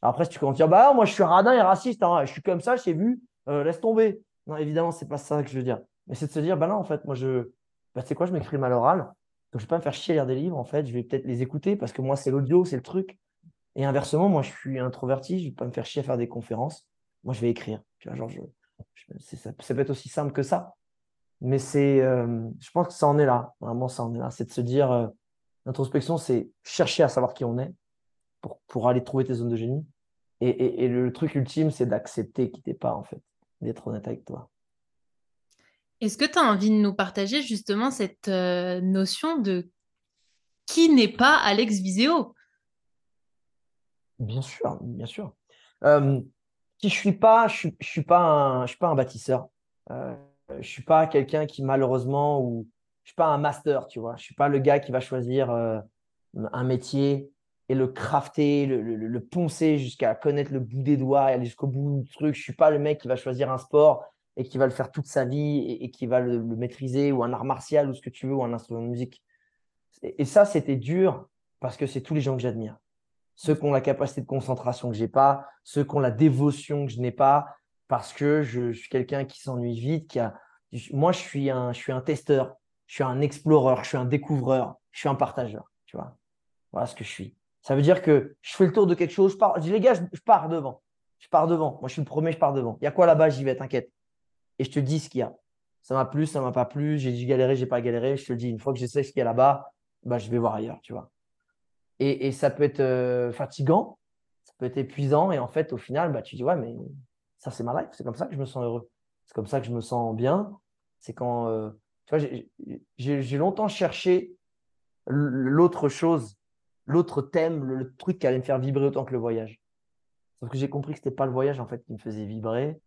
Après, si tu commences à dire, bah, moi, je suis radin et raciste, hein, je suis comme ça, je t'ai vu, euh, laisse tomber. Non, évidemment, ce n'est pas ça que je veux dire. Mais c'est de se dire, bah non, en fait, moi, je. Bah, tu sais quoi, je m'exprime à l'oral, donc je ne vais pas me faire chier à lire des livres, en fait, je vais peut-être les écouter parce que moi, c'est l'audio, c'est le truc. Et inversement, moi, je suis introverti, je ne vais pas me faire chier à faire des conférences, moi, je vais écrire. Tu vois, genre, je, je, c'est, ça, ça peut être aussi simple que ça, mais c'est, euh, je pense que ça en est là, vraiment, ça en est là. C'est de se dire, euh, l'introspection, c'est chercher à savoir qui on est pour, pour aller trouver tes zones de génie. Et, et, et le truc ultime, c'est d'accepter qui t'es pas, en fait, d'être honnête avec toi. Est-ce que tu as envie de nous partager justement cette euh, notion de qui n'est pas Alex Vizeo? Bien sûr, bien sûr. Euh, qui je suis pas, je suis, je suis pas un, je suis pas un bâtisseur. Euh, je suis pas quelqu'un qui malheureusement ou je suis pas un master, tu vois. Je suis pas le gars qui va choisir euh, un métier et le crafter, le, le, le poncer jusqu'à connaître le bout des doigts et aller jusqu'au bout du truc. Je suis pas le mec qui va choisir un sport et qui va le faire toute sa vie et, et qui va le, le maîtriser ou un art martial ou ce que tu veux ou un instrument de musique. Et, et ça, c'était dur parce que c'est tous les gens que j'admire. ceux qui ont la capacité de concentration que je n'ai pas, ceux qui ont la dévotion que je n'ai pas, parce que je, je suis quelqu'un qui s'ennuie vite. Qui a... Moi, je suis, un, je suis un testeur, je suis un explorer, je suis un découvreur, je suis un partageur. Tu vois, voilà ce que je suis. Ça veut dire que je fais le tour de quelque chose, je pars, je dis les gars, je, je pars devant. Je pars devant. Moi, je suis le premier, je pars devant. Il y a quoi là-bas? J'y vais, t'inquiète. Et je te dis ce qu'il y a. Ça m'a plu, ça m'a pas plu, j'ai dû galérer, j'ai pas galéré. Je te le dis, une fois que je sais ce qu'il y a là-bas, bah, je vais voir ailleurs, tu vois. Et, et ça peut être euh, fatigant, ça peut être épuisant. Et en fait, au final, bah, tu dis, ouais, mais ça, c'est ma life. C'est comme ça que je me sens heureux. C'est comme ça que je me sens bien. C'est quand… Euh, tu vois, j'ai, j'ai longtemps cherché l'autre chose, l'autre thème, le, le truc qui allait me faire vibrer autant que le voyage. Sauf que j'ai compris que ce n'était pas le voyage en fait qui me faisait vibrer,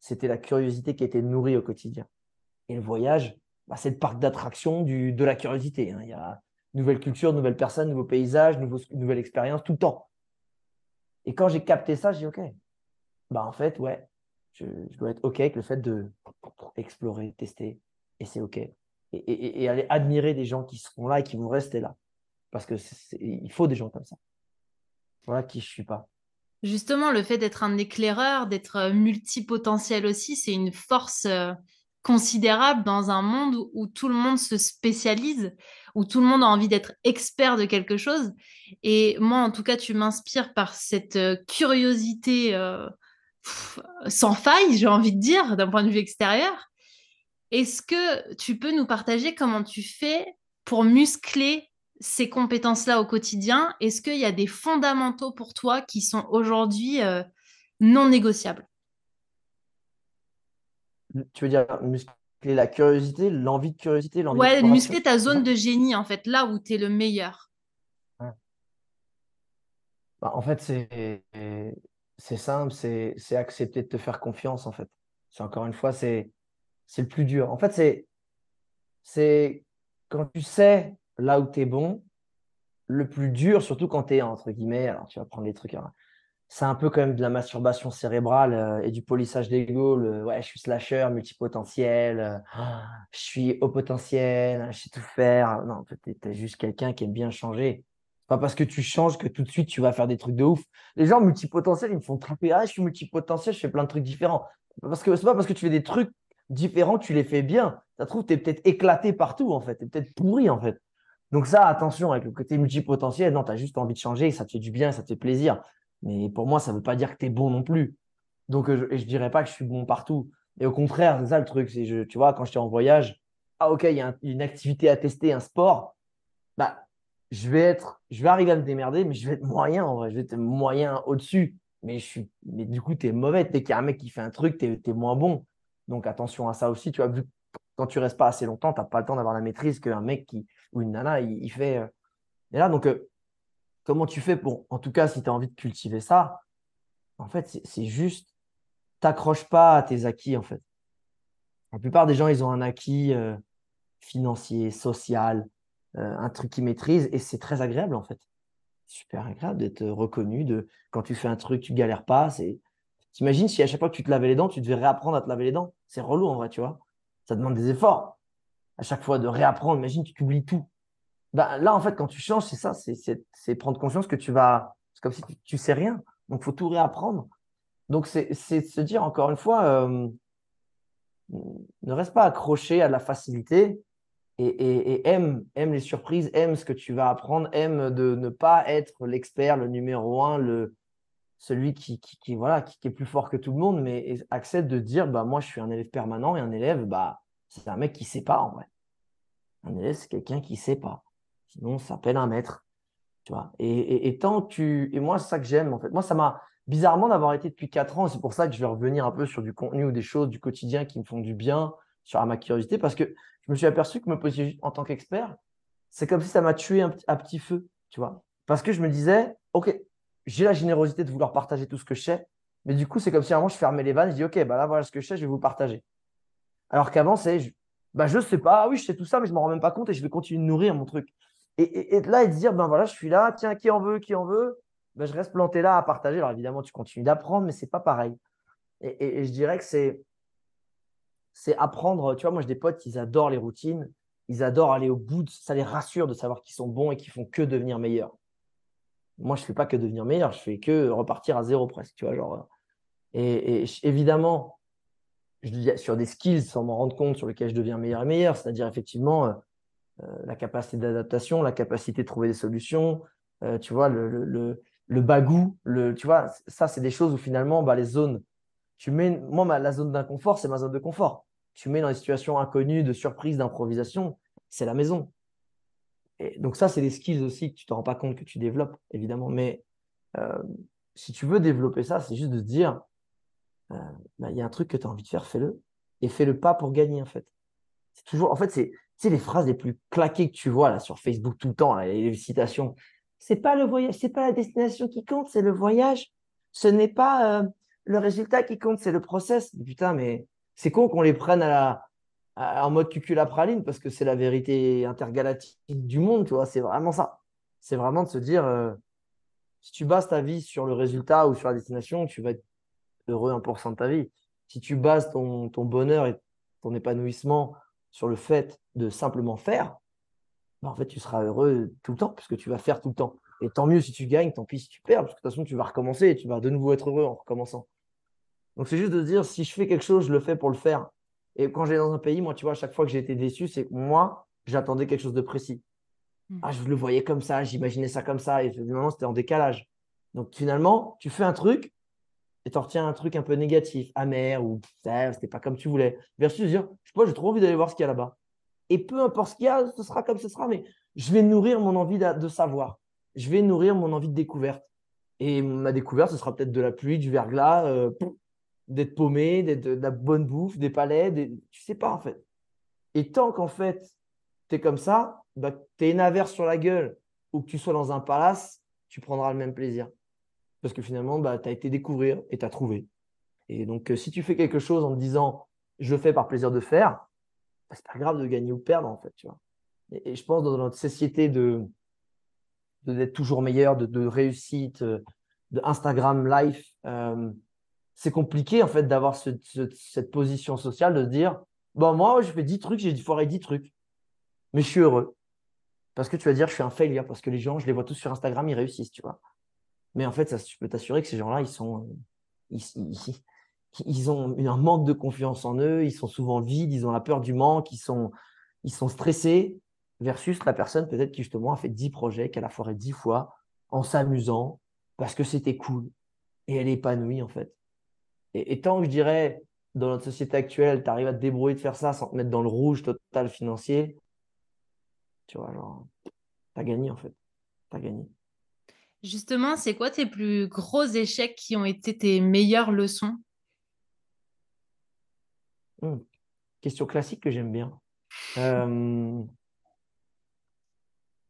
c'était la curiosité qui était nourrie au quotidien. Et le voyage, bah, c'est le parc d'attractions du, de la curiosité. Hein. Il y a nouvelle culture, nouvelles personnes, nouveaux paysages, nouveaux, nouvelle expérience, tout le temps. Et quand j'ai capté ça, j'ai dit « Ok, bah, en fait, ouais, je, je dois être OK avec le fait de explorer, tester, et c'est OK. » Et, et, et aller admirer des gens qui seront là et qui vont rester là. Parce qu'il faut des gens comme ça. Voilà qui je ne suis pas. Justement, le fait d'être un éclaireur, d'être multipotentiel aussi, c'est une force euh, considérable dans un monde où, où tout le monde se spécialise, où tout le monde a envie d'être expert de quelque chose. Et moi, en tout cas, tu m'inspires par cette euh, curiosité euh, pff, sans faille, j'ai envie de dire, d'un point de vue extérieur. Est-ce que tu peux nous partager comment tu fais pour muscler ces compétences-là au quotidien? Est-ce qu'il y a des fondamentaux pour toi qui sont aujourd'hui euh, non négociables? Tu veux dire muscler la curiosité, l'envie de curiosité, l'envie ouais, de muscler ta zone de génie, en fait, là où tu es le meilleur. Ouais. Bah, en fait, c'est, c'est simple, c'est, c'est accepter de te faire confiance, en fait. C'est, encore une fois, c'est, c'est le plus dur. En fait, c'est, c'est quand tu sais là où tu es bon, le plus dur, surtout quand tu es, entre guillemets, alors tu vas prendre les trucs, hein, c'est un peu quand même de la masturbation cérébrale euh, et du polissage d'ego, le ouais, je suis slasher, multipotentiel, euh, ah, je suis haut potentiel, je sais tout faire. Non, en fait, tu es juste quelqu'un qui aime bien changer. C'est pas parce que tu changes que tout de suite tu vas faire des trucs de ouf. Les gens multipotentiels, ils me font trapper, ah, je suis multipotentiel, je fais plein de trucs différents. Parce que c'est pas parce que tu fais des trucs différents que tu les fais bien. Ça trouve, tu es peut-être éclaté partout, en fait, tu es peut-être pourri, en fait. Donc ça, attention, avec le côté multipotentiel, non, tu as juste envie de changer, ça te fait du bien, ça te fait plaisir. Mais pour moi, ça ne veut pas dire que tu es bon non plus. Donc, je ne dirais pas que je suis bon partout. Et au contraire, c'est ça le truc. C'est je, tu vois, quand j'étais en voyage, ah ok, il y a un, une activité à tester, un sport, bah, je vais être, je vais arriver à me démerder, mais je vais être moyen en vrai. Je vais être moyen au-dessus. Mais, je suis, mais du coup, tu es mauvais. Dès qu'il y a un mec qui fait un truc, tu es moins bon. Donc, attention à ça aussi. Tu vois, vu que quand tu ne restes pas assez longtemps, tu n'as pas le temps d'avoir la maîtrise qu'un mec qui, ou une nana, il, il fait… Euh, et là, donc… Euh, Comment tu fais pour, en tout cas, si tu as envie de cultiver ça, en fait, c'est, c'est juste, t'accroches pas à tes acquis, en fait. La plupart des gens, ils ont un acquis euh, financier, social, euh, un truc qu'ils maîtrisent, et c'est très agréable, en fait. C'est super agréable d'être reconnu, de quand tu fais un truc, tu galères pas. C'est... T'imagines si à chaque fois que tu te lavais les dents, tu devais réapprendre à te laver les dents. C'est relou, en vrai, tu vois. Ça demande des efforts. À chaque fois de réapprendre, imagine, tu t'oublies tout. Bah, là, en fait, quand tu changes, c'est ça, c'est, c'est, c'est prendre conscience que tu vas… C'est comme si tu ne sais rien, donc il faut tout réapprendre. Donc, c'est, c'est se dire, encore une fois, euh, ne reste pas accroché à la facilité et, et, et aime, aime les surprises, aime ce que tu vas apprendre, aime de ne pas être l'expert, le numéro un, le, celui qui, qui, qui, voilà, qui, qui est plus fort que tout le monde, mais accepte de dire, bah, moi, je suis un élève permanent et un élève, bah, c'est un mec qui ne sait pas en vrai. Un élève, c'est quelqu'un qui ne sait pas. Sinon, ça s'appelle un maître. Tu vois. Et, et, et, tant tu... et moi, c'est ça que j'aime, en fait. Moi, ça m'a… Bizarrement, d'avoir été depuis quatre ans, c'est pour ça que je vais revenir un peu sur du contenu ou des choses du quotidien qui me font du bien, sur ma curiosité, parce que je me suis aperçu que me poser juste en tant qu'expert, c'est comme si ça m'a tué un, à petit feu. Tu vois. Parce que je me disais, OK, j'ai la générosité de vouloir partager tout ce que je sais, mais du coup, c'est comme si à un moment, je fermais les vannes, je dis, OK, bah là, voilà ce que je sais, je vais vous partager. Alors qu'avant, c'est, je... bah, je sais pas, ah oui, je sais tout ça, mais je m'en rends même pas compte et je vais continuer de nourrir mon truc. Et, et, et là, et de dire, ben voilà, je suis là, tiens, qui en veut, qui en veut, ben, je reste planté là à partager. Alors évidemment, tu continues d'apprendre, mais ce n'est pas pareil. Et, et, et je dirais que c'est, c'est apprendre. Tu vois, moi, j'ai des potes, ils adorent les routines, ils adorent aller au bout, de, ça les rassure de savoir qu'ils sont bons et qu'ils ne font que devenir meilleurs. moi, je ne fais pas que devenir meilleur, je fais que repartir à zéro presque. Tu vois, genre, et, et évidemment, je dis sur des skills, sans m'en rendre compte, sur lesquels je deviens meilleur et meilleur, c'est-à-dire effectivement euh, la capacité d'adaptation, la capacité de trouver des solutions, euh, tu vois, le, le, le, le bagou, le, tu vois, ça, c'est des choses où finalement, bah, les zones, tu mets, moi, ma, la zone d'inconfort, c'est ma zone de confort. Tu mets dans les situations inconnues, de surprise, d'improvisation, c'est la maison. Et donc ça, c'est des skills aussi que tu ne te rends pas compte que tu développes, évidemment. Mais euh, si tu veux développer ça, c'est juste de se dire, il euh, bah, y a un truc que tu as envie de faire, fais-le. Et fais-le pas pour gagner, en fait. C'est toujours, en fait, c'est les phrases les plus claquées que tu vois là, sur Facebook tout le temps, là, les citations. Ce n'est pas le voyage, c'est pas la destination qui compte, c'est le voyage. Ce n'est pas euh, le résultat qui compte, c'est le process. Putain, mais c'est con qu'on les prenne à la… en mode cuculapraline, parce que c'est la vérité intergalactique du monde, tu vois, c'est vraiment ça. C'est vraiment de se dire, euh, si tu bases ta vie sur le résultat ou sur la destination, tu vas être heureux un pour cent de ta vie. Si tu bases ton, ton bonheur et ton épanouissement sur le fait de simplement faire, ben en fait, tu seras heureux tout le temps, puisque tu vas faire tout le temps. Et tant mieux si tu gagnes, tant pis si tu perds, parce que de toute façon, tu vas recommencer et tu vas de nouveau être heureux en recommençant. Donc, c'est juste de se dire, si je fais quelque chose, je le fais pour le faire. Et quand j'étais dans un pays, moi, tu vois, à chaque fois que j'ai été déçu, c'est que moi, j'attendais quelque chose de précis. Ah, je le voyais comme ça, j'imaginais ça comme ça. Et finalement, c'était en décalage. Donc, finalement, tu fais un truc et tu en retiens un truc un peu négatif, amer ou eh, c'était pas comme tu voulais. Versus dire, je sais pas, j'ai trop envie d'aller voir ce qu'il y a là-bas. Et peu importe ce qu'il y a, ce sera comme ce sera, mais je vais nourrir mon envie de, de savoir. Je vais nourrir mon envie de découverte. Et ma découverte, ce sera peut-être de la pluie, du verglas, euh, d'être paumé, d'être de la bonne bouffe, des palais, des... tu sais pas en fait. Et tant qu'en fait, tu es comme ça, bah, tu es une averse sur la gueule ou que tu sois dans un palace, tu prendras le même plaisir. Parce que finalement, bah, tu as été découvrir et tu as trouvé. Et donc, euh, si tu fais quelque chose en te disant « je le fais par plaisir de faire bah, », c'est pas grave de gagner ou perdre en fait. Tu vois. Et, et je pense dans notre société de, de d'être toujours meilleur, de, de réussite, de Instagram life, euh, c'est compliqué en fait d'avoir ce, ce, cette position sociale de se dire bon, moi, je fais dix trucs, j'ai foiré dix trucs, mais je suis heureux. Parce que tu vas dire, je suis un failure, parce que les gens, je les vois tous sur Instagram, ils réussissent, tu vois. Mais en fait, ça, je peux t'assurer que ces gens-là, ils sont, ils, ils, ils ont un manque de confiance en eux, ils sont souvent vides, ils ont la peur du manque, ils sont, ils sont stressés, versus la personne peut-être qui justement a fait dix projets, qu'elle a foiré dix fois, en s'amusant, parce que c'était cool, et elle est épanouie en fait. Et tant que je dirais, dans notre société actuelle, tu arrives à te débrouiller de faire ça sans te mettre dans le rouge total financier, tu vois, genre, t'as gagné en fait, t'as gagné. Justement, c'est quoi tes plus gros échecs qui ont été tes meilleures leçons ? Hum, question classique que j'aime bien. Euh,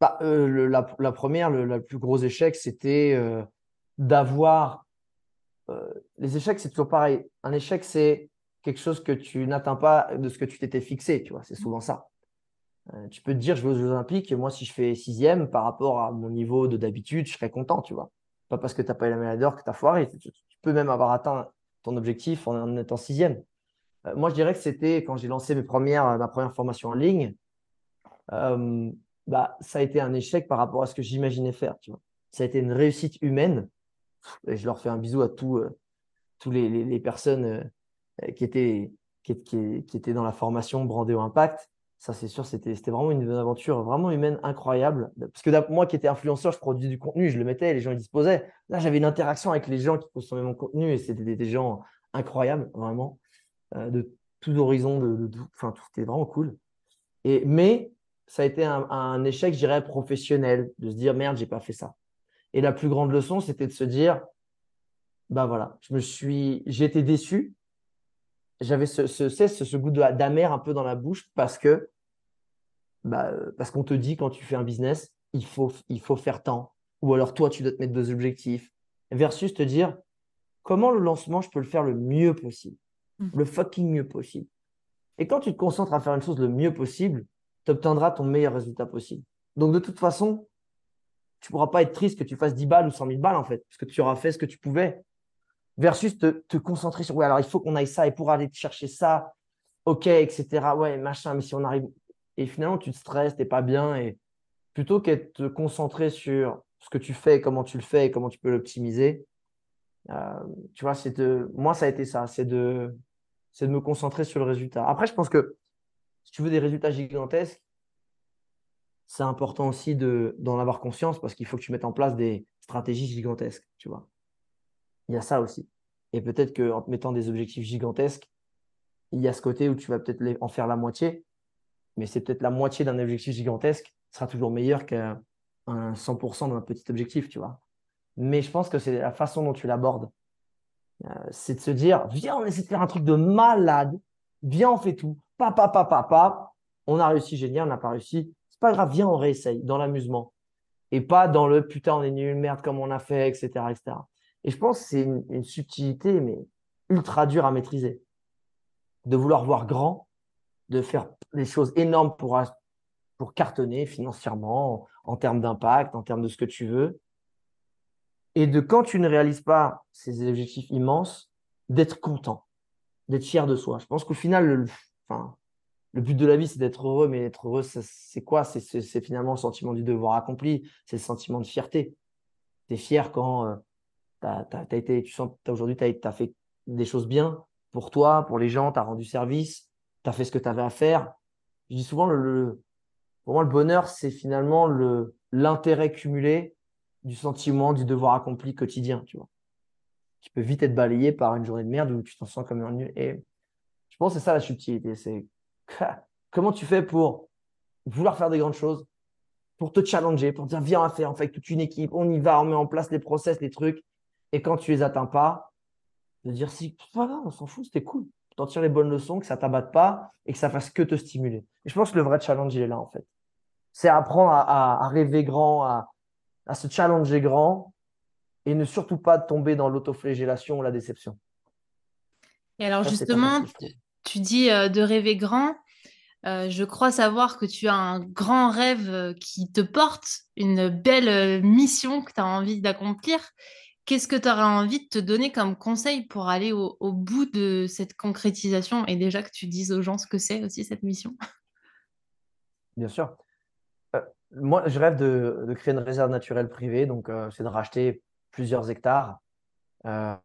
bah, euh, le, la, la première, le la plus gros échec, c'était euh, d'avoir… Euh, les échecs, c'est toujours pareil. Un échec, c'est quelque chose que tu n'atteins pas de ce que tu t'étais fixé. Tu vois, c'est souvent ça. Euh, tu peux te dire, je vais aux Jeux Olympiques. Et moi, si je fais sixième par rapport à mon niveau de d'habitude, je serais content. Tu vois, pas parce que tu n'as pas eu la médaille d'or que tu as foiré. Tu, tu, tu peux même avoir atteint ton objectif en, en étant sixième. Euh, moi, je dirais que c'était quand j'ai lancé mes premières, ma première formation en ligne. Euh, bah, ça a été un échec par rapport à ce que j'imaginais faire. Tu vois, ça a été une réussite humaine. Et je leur fais un bisou à tous euh, tous les, les, les personnes euh, qui étaient qui, qui, qui étaient dans la formation brandée au impact. Ça, c'est sûr, c'était c'était vraiment une aventure vraiment humaine incroyable. Parce que moi, qui étais influenceur, je produisais du contenu, je le mettais, les gens ils disposaient. Là, j'avais une interaction avec les gens qui consommaient mon contenu et c'était des, des gens incroyables, vraiment euh, de tous horizons, de, de, de, enfin, tout était vraiment cool. Et mais ça a été un, un échec, je dirais, professionnel, de se dire merde, j'ai pas fait ça. Et la plus grande leçon, c'était de se dire, bah voilà, je me suis, j'étais déçu. J'avais ce, ce, ce, ce goût d'amer un peu dans la bouche parce que, bah, parce qu'on te dit quand tu fais un business, il faut, il faut faire tant. Ou alors toi, tu dois te mettre deux objectifs. Versus te dire, comment le lancement, je peux le faire le mieux possible. Le fucking mieux possible. Et quand tu te concentres à faire une chose le mieux possible, tu obtiendras ton meilleur résultat possible. Donc de toute façon, tu ne pourras pas être triste que tu fasses dix balles ou cent mille balles, en fait, parce que tu auras fait ce que tu pouvais. Versus te, te concentrer sur, ouais, alors il faut qu'on aille ça et pour aller chercher ça, ok, et cetera. Ouais, machin, mais si on arrive. Et finalement, tu te stresses, tu n'es pas bien. Et plutôt qu'être concentré sur ce que tu fais, comment tu le fais et comment tu peux l'optimiser. Euh, tu vois, c'est de, moi, ça a été ça, c'est de, c'est de me concentrer sur le résultat. Après, je pense que si tu veux des résultats gigantesques, c'est important aussi de, d'en avoir conscience parce qu'il faut que tu mettes en place des stratégies gigantesques, tu vois. Il y a ça aussi. Et peut-être qu'en te mettant des objectifs gigantesques, il y a ce côté où tu vas peut-être en faire la moitié, mais c'est peut-être la moitié d'un objectif gigantesque sera toujours meilleur qu'un cent pour cent d'un petit objectif, tu vois. Mais je pense que c'est la façon dont tu l'abordes. Euh, c'est de se dire, viens, on essaie de faire un truc de malade, viens, on fait tout, papa, papa, papa, on a réussi, génial, on n'a pas réussi. C'est pas grave, viens, on réessaye dans l'amusement et pas dans le putain, on est nul, merde, comme on a fait, et cetera et cetera. Et je pense que c'est une, une subtilité, mais ultra dure à maîtriser. De vouloir voir grand, de faire des choses énormes pour, pour cartonner financièrement, en, en termes d'impact, en termes de ce que tu veux. Et de quand tu ne réalises pas ces objectifs immenses, d'être content, d'être fier de soi. Je pense qu'au final, le, enfin, le but de la vie, c'est d'être heureux, mais être heureux, ça, c'est quoi ? c'est, c'est, c'est finalement le sentiment du devoir accompli, c'est le sentiment de fierté. Tu es fier quand euh, t'as, t'as, t'as été, tu sens, t'as, aujourd'hui, t'as, t'as fait des choses bien pour toi, pour les gens, tu as rendu service, tu as fait ce que tu avais à faire. Je dis souvent, le, le, pour moi, le bonheur, c'est finalement le, l'intérêt cumulé du sentiment du devoir accompli quotidien, tu vois, qui peut vite être balayé par une journée de merde où tu t'en sens comme un nul. Et je pense que c'est ça la subtilité, c'est comment tu fais pour vouloir faire des grandes choses, pour te challenger, pour dire viens, on va faire, on fait toute une équipe, on y va, on met en place les process, les trucs. Et quand tu les atteins pas, de dire si, voilà, on s'en fout, c'était cool. T'en tires les bonnes leçons, que ça t'abatte pas et que ça fasse que te stimuler. Et je pense que le vrai challenge, il est là en fait. C'est apprendre à, à, à rêver grand, à, à se challenger grand et ne surtout pas tomber dans l'autoflagellation ou la déception. Et alors ça, justement, tu dis euh, de rêver grand. Euh, je crois savoir que tu as un grand rêve qui te porte, une belle mission que tu as envie d'accomplir. Qu'est-ce que tu aurais envie de te donner comme conseil pour aller au, au bout de cette concrétisation et déjà que tu dises aux gens ce que c'est aussi cette mission? Bien sûr. Euh, moi, je rêve de, de créer une réserve naturelle privée. Donc, euh, c'est de racheter plusieurs hectares, euh,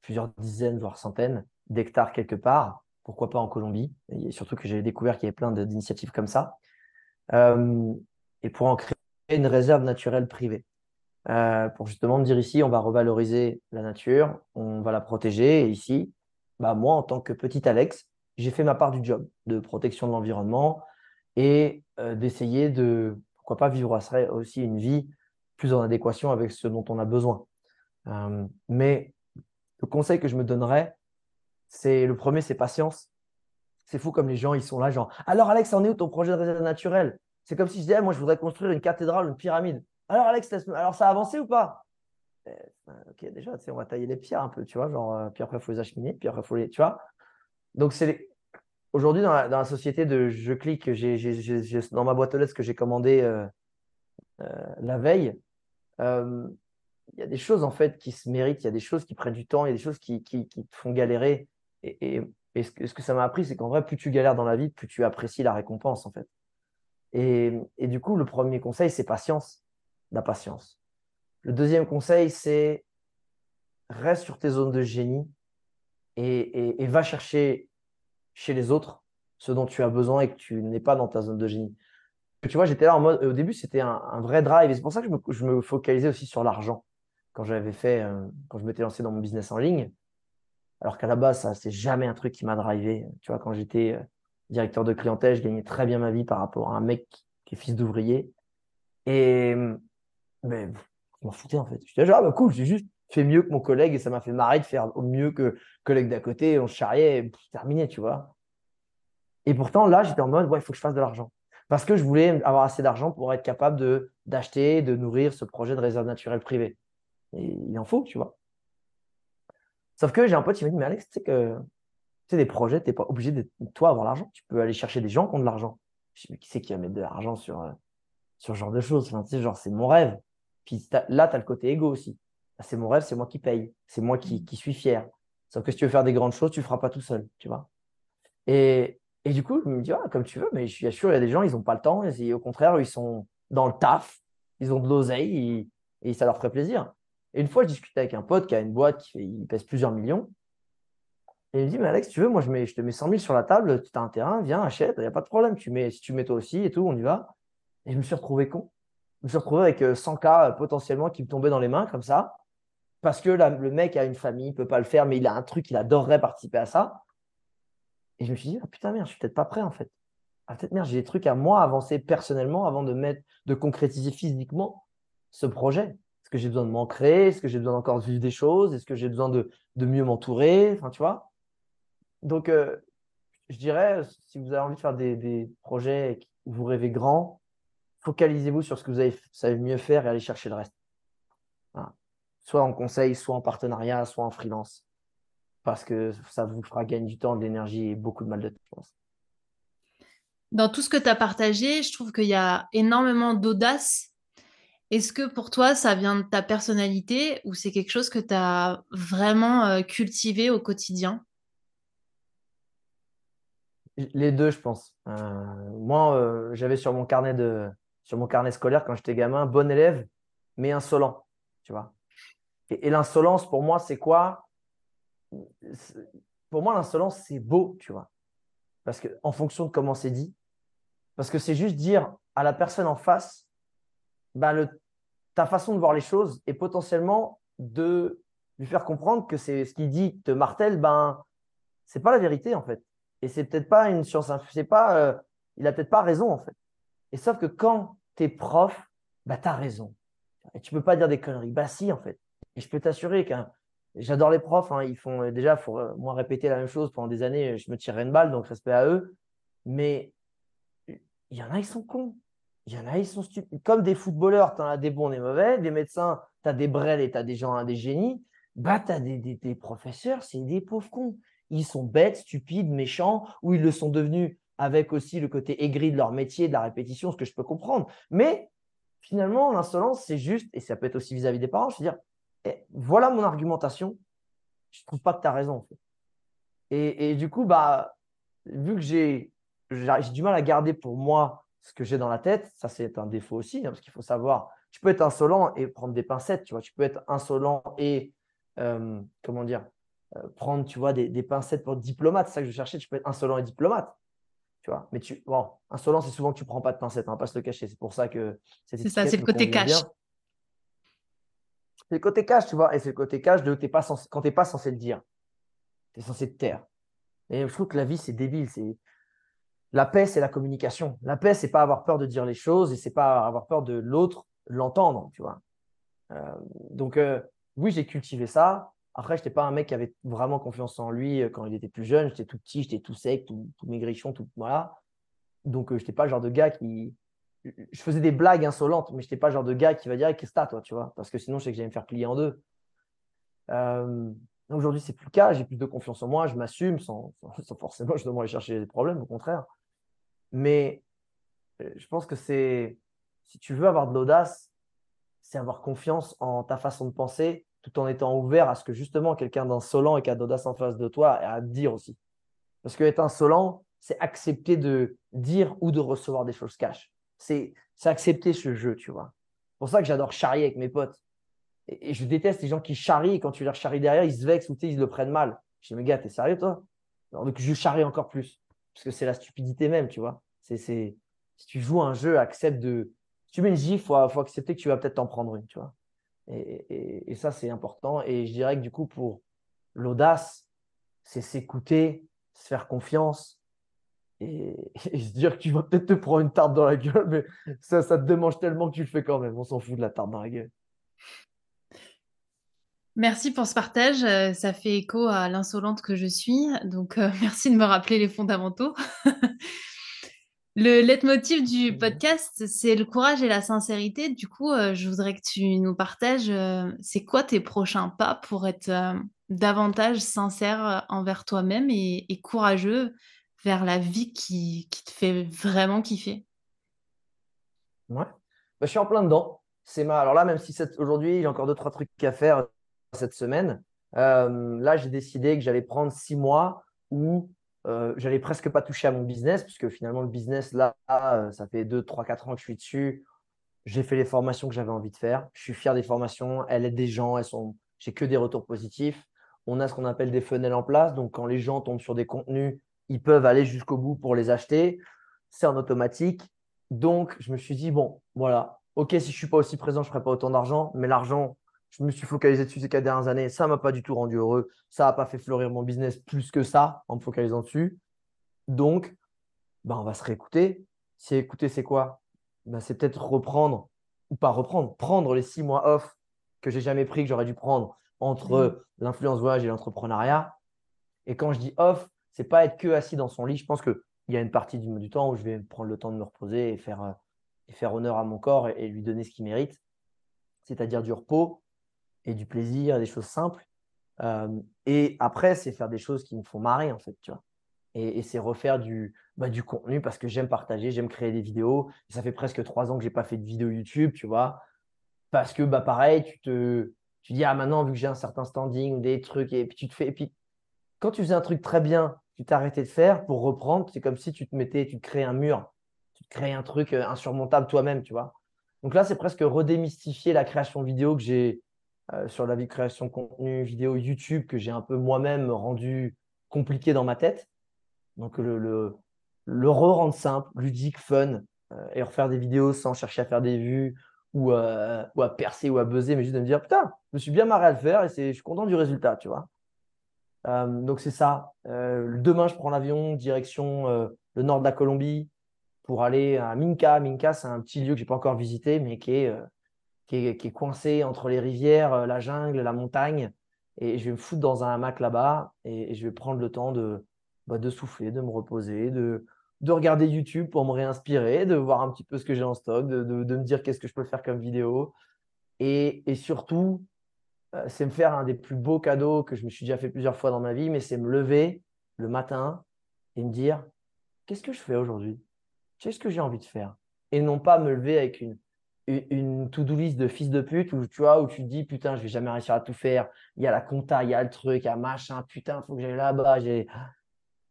plusieurs dizaines, voire centaines d'hectares quelque part. Pourquoi pas en Colombie? Et surtout que j'ai découvert qu'il y avait plein de, d'initiatives comme ça. Euh, et pour en créer une réserve naturelle privée. Euh, pour justement me dire ici, on va revaloriser la nature, on va la protéger. Et ici, bah moi, en tant que petit Alex, j'ai fait ma part du job de protection de l'environnement et euh, d'essayer de, pourquoi pas, vivre aussi une vie plus en adéquation avec ce dont on a besoin. Euh, mais le conseil que je me donnerais, c'est le premier, c'est patience. C'est fou comme les gens, ils sont là, genre, alors Alex, en est où ton projet de réserve naturelle? C'est comme si je disais, ah, moi, je voudrais construire une cathédrale, une pyramide. Alors Alex, alors ça a avancé ou pas? euh, Ok, déjà, tu sais, on va tailler les pierres un peu, tu vois, genre, euh, puis après, il faut les acheminer, puis après, il faut les, tu vois. Donc, c'est les... aujourd'hui, dans la, dans la société de je clique, j'ai, j'ai, j'ai, j'ai, dans ma boîte aux lettres que j'ai commandée euh, euh, la veille, il euh, y a des choses, en fait, qui se méritent, il y a des choses qui prennent du temps, il y a des choses qui, qui, qui te font galérer. Et, et, et ce, que, ce que ça m'a appris, c'est qu'en vrai, plus tu galères dans la vie, plus tu apprécies la récompense, en fait. Et, et du coup, le premier conseil, c'est patience, la patience. Le deuxième conseil, c'est reste sur tes zones de génie et, et, et va chercher chez les autres ce dont tu as besoin et que tu n'es pas dans ta zone de génie. Tu vois, j'étais là en mode, au début, c'était un, un vrai drive et c'est pour ça que je me, je me focalisais aussi sur l'argent quand j'avais fait, euh, quand je m'étais lancé dans mon business en ligne. Alors qu'à la base, ça, c'est jamais un truc qui m'a drivé. Tu vois, quand j'étais euh, directeur de clientèle, je gagnais très bien ma vie par rapport à un mec qui est fils d'ouvrier. Et mais, je m'en foutais, en fait. Je disais, ah, bah, cool, j'ai juste fait mieux que mon collègue et ça m'a fait marrer de faire mieux que le collègue d'à côté. On se charriait et pff, terminé, tu vois. Et pourtant, là, j'étais en mode, ouais, il faut que je fasse de l'argent. Parce que je voulais avoir assez d'argent pour être capable de, d'acheter, de nourrir ce projet de réserve naturelle privée. Et il en faut, tu vois. Sauf que j'ai un pote qui m'a dit, mais Alex, tu sais que tu sais, des projets, tu n'es pas obligé de toi avoir l'argent. Tu peux aller chercher des gens qui ont de l'argent. Je sais, mais qui c'est qui va mettre de l'argent sur, euh, sur ce genre de choses? Enfin, tu sais, genre, c'est mon rêve. Puis t'as, là, tu as le côté égo aussi. Là, c'est mon rêve, c'est moi qui paye. C'est moi qui, qui suis fier. Sauf que si tu veux faire des grandes choses, tu ne le feras pas tout seul, tu vois. Et, et du coup, je me dis, ah, comme tu veux, mais je suis sûr, il y a des gens, ils n'ont pas le temps. Et au contraire, ils sont dans le taf. Ils ont de l'oseille. Ils, et ça leur ferait plaisir. Et une fois, je discutais avec un pote qui a une boîte qui fait, il pèse plusieurs millions. Et il me dit, mais Alex, tu veux, moi, je, mets, je te mets cent mille sur la table, tu as un terrain, viens, achète, il n'y a pas de problème. Tu mets, si tu mets toi aussi et tout, on y va. Et je me suis retrouvé con. Je me suis retrouvé avec cent mille potentiellement qui me tombaient dans les mains comme ça. Parce que là, le mec a une famille, il ne peut pas le faire, mais il a un truc, il adorerait participer à ça. Et je me suis dit, ah, putain, merde, je suis peut-être pas prêt en fait. Ah, peut-être, merde, j'ai des trucs à moi avancer personnellement avant de, mettre, de concrétiser physiquement ce projet. Est-ce que j'ai besoin de m'en créer? Est-ce que j'ai besoin d'encore vivre des choses? Est-ce que j'ai besoin de, de mieux m'entourer? Enfin, tu vois. Donc, euh, je dirais, si vous avez envie de faire des, des projets où vous rêvez grand, focalisez-vous sur ce que vous avez, savez mieux faire et allez chercher le reste. Voilà. Soit en conseil, soit en partenariat, soit en freelance. Parce que ça vous fera gagner du temps, de l'énergie et beaucoup de mal de temps, je pense. Dans tout ce que tu as partagé, je trouve qu'il y a énormément d'audace. Est-ce que pour toi, ça vient de ta personnalité ou c'est quelque chose que tu as vraiment cultivé au quotidien? Les deux, je pense. Euh, moi, euh, j'avais sur mon carnet de, sur mon carnet scolaire quand j'étais gamin, bon élève, mais insolent, tu vois. Et, et l'insolence, pour moi, c'est quoi? C'est, pour moi, l'insolence, c'est beau, tu vois. Parce que, en fonction de comment c'est dit, parce que c'est juste dire à la personne en face, bah le, ta façon de voir les choses et potentiellement de lui faire comprendre que c'est ce qu'il dit te martèle, ben c'est pas la vérité en fait, et c'est peut-être pas une science, c'est pas euh, il a peut-être pas raison en fait. Et sauf que quand t'es prof, bah t'as raison et tu peux pas dire des conneries. Bah si en fait. Et je peux t'assurer qu'un, j'adore les profs, hein, ils font euh, déjà faut euh, moi répéter la même chose pendant des années, je me tirerai une balle, donc respect à eux. Mais il y en a, ils sont cons. Il y en a, ils sont stupides. Comme des footballeurs, tu en as des bons, des mauvais. Des médecins, tu as des brels et tu as des gens, hein, des génies. Bah, tu as des, des, des professeurs, c'est des pauvres cons. Ils sont bêtes, stupides, méchants, ou ils le sont devenus avec aussi le côté aigri de leur métier, de la répétition, ce que je peux comprendre. Mais finalement, l'insolence, c'est juste, et ça peut être aussi vis-à-vis des parents, je veux dire, eh, voilà mon argumentation, je ne trouve pas que tu as raison. En fait. Et, et du coup, bah, vu que j'ai, j'ai, j'ai du mal à garder pour moi ce que j'ai dans la tête, ça c'est un défaut aussi, hein, parce qu'il faut savoir, tu peux être insolent et prendre des pincettes, tu vois, tu peux être insolent et, euh, comment dire, euh, prendre, tu vois, des, des pincettes pour diplomate, c'est ça que je cherchais, tu peux être insolent et diplomate, tu vois, mais tu, bon, insolent, c'est souvent que tu ne prends pas de pincettes, on va pas se le cacher, c'est pour ça que… C'est ça, c'est le côté cash. Bien. C'est le côté cash, tu vois, et c'est le côté cash de t'es pas censé, quand tu n'es pas censé le dire, tu es censé te taire. Et je trouve que la vie, c'est débile, c'est… La paix, c'est la communication. La paix, c'est pas avoir peur de dire les choses et c'est pas avoir peur de l'autre l'entendre, tu vois. Euh, donc, euh, oui, j'ai cultivé ça. Après, je n'étais pas un mec qui avait vraiment confiance en lui quand il était plus jeune. J'étais tout petit, j'étais tout sec, tout, tout maigrichon, tout… Voilà. Donc, euh, je n'étais pas le genre de gars qui… Je faisais des blagues insolentes, mais je n'étais pas le genre de gars qui va dire hey, « Qu'est-ce que t'as, toi ?» tu vois. Parce que sinon, je sais que j'allais me faire plier en deux. Euh… Aujourd'hui, c'est plus le cas. J'ai plus de confiance en moi. Je m'assume sans, sans forcément justement aller chercher des problèmes, au contraire. Mais je pense que c'est, si tu veux avoir de l'audace, c'est avoir confiance en ta façon de penser tout en étant ouvert à ce que justement quelqu'un d'insolent et qui a de l'audace en face de toi a à te dire aussi. Parce que être insolent, c'est accepter de dire ou de recevoir des choses cash. C'est, c'est accepter ce jeu, tu vois. C'est pour ça que j'adore charrier avec mes potes. Et, et je déteste les gens qui charrient. Et quand tu leur charries derrière, ils se vexent ou ils le prennent mal. Je dis, mais gars, t'es sérieux, toi? Alors, donc, je charrie encore plus. Parce que c'est la stupidité même, tu vois. C'est, c'est... Si tu joues un jeu, accepte de… Si tu mets une gifle, il faut, faut accepter que tu vas peut-être t'en prendre une, tu vois. Et, et, et ça, c'est important. Et je dirais que du coup, pour l'audace, c'est s'écouter, se faire confiance et, et se dire que tu vas peut-être te prendre une tarte dans la gueule, mais ça, ça te démange tellement que tu le fais quand même. On s'en fout de la tarte dans la gueule. Merci pour ce partage, ça fait écho à l'insolente que je suis, donc euh, merci de me rappeler les fondamentaux. Le leitmotiv du podcast, c'est le courage et la sincérité. Du coup, euh, je voudrais que tu nous partages, euh, c'est quoi tes prochains pas pour être euh, davantage sincère envers toi-même et, et courageux vers la vie qui, qui te fait vraiment kiffer? Ouais, bah, je suis en plein dedans. C'est ma... Alors là, même si c'est... aujourd'hui, il y a encore deux, trois trucs à faire cette semaine, euh, là j'ai décidé que j'allais prendre six mois où euh, j'allais presque pas toucher à mon business, puisque finalement le business là, ça fait deux, trois, quatre ans que je suis dessus j'ai fait les formations que j'avais envie de faire. Je suis fier des formations. Elles aident des gens. Elles sont... J'ai que des retours positifs. On a ce qu'on appelle des funnels en place. Donc, quand les gens tombent sur des contenus, ils peuvent aller jusqu'au bout pour les acheter. C'est en automatique. Donc, je me suis dit, bon, voilà. OK, si je ne suis pas aussi présent, je ne ferai pas autant d'argent. Mais l'argent, je me suis focalisé dessus ces quatre dernières années. Ça ne m'a pas du tout rendu heureux. Ça n'a pas fait fleurir mon business plus que ça en me focalisant dessus. Donc, ben, on va se réécouter. C'est écouter, c'est quoi ? Ben, c'est peut-être reprendre ou pas reprendre, prendre les six mois off que j'ai jamais pris, que j'aurais dû prendre entre mmh. l'influence voyage et l'entrepreneuriat. Et quand je dis off, c'est pas être que assis dans son lit. Je pense qu'il y a une partie du, du temps où je vais prendre le temps de me reposer et faire, euh, et faire honneur à mon corps et, et lui donner ce qu'il mérite, c'est-à-dire du repos et du plaisir, des choses simples. Euh, et après, c'est faire des choses qui me font marrer en fait, tu vois. Et, et c'est refaire du, bah, du contenu parce que j'aime partager, j'aime créer des vidéos. Et ça fait presque trois ans que je n'ai pas fait de vidéo YouTube, tu vois. Parce que bah, pareil, tu te tu dis, ah maintenant, vu que j'ai un certain standing, des trucs, et puis tu te fais. Et puis, quand tu faisais un truc très bien, tu t'arrêtais de faire pour reprendre. C'est comme si tu te mettais, tu te créais un mur, tu te créais un truc insurmontable toi-même, tu vois. Donc là, c'est presque redémystifier la création vidéo que j'ai euh, sur la création contenu vidéo YouTube, que j'ai un peu moi-même rendu compliqué dans ma tête. Donc, le, le, le re-rendre simple, ludique, fun, euh, et refaire des vidéos sans chercher à faire des vues ou, euh, ou à percer ou à buzzer, mais juste de me dire, putain, je me suis bien marré à le faire et je suis content du résultat, tu vois. Euh, donc, c'est ça. Euh, demain, je prends l'avion direction euh, le nord de la Colombie pour aller à Minca. Minca, c'est un petit lieu que je n'ai pas encore visité, mais qui est, euh, qui est, qui est coincé entre les rivières, la jungle, la montagne. Et je vais me foutre dans un hamac là-bas et, et je vais prendre le temps de… Bah de souffler, de me reposer, de, de regarder YouTube pour me réinspirer, de voir un petit peu ce que j'ai en stock, de, de, de me dire qu'est-ce que je peux faire comme vidéo. Et, et surtout, euh, c'est me faire un des plus beaux cadeaux que je me suis déjà fait plusieurs fois dans ma vie, mais c'est me lever le matin et me dire « Qu'est-ce que je fais aujourd'hui ? Qu'est-ce que j'ai envie de faire ?» Et non pas me lever avec une, une, une to-do list de fils de pute où tu, vois, où tu te dis « Putain, je ne vais jamais réussir à tout faire. Il y a la compta, il y a le truc, il y a machin. Putain, il faut que j'aille là-bas. »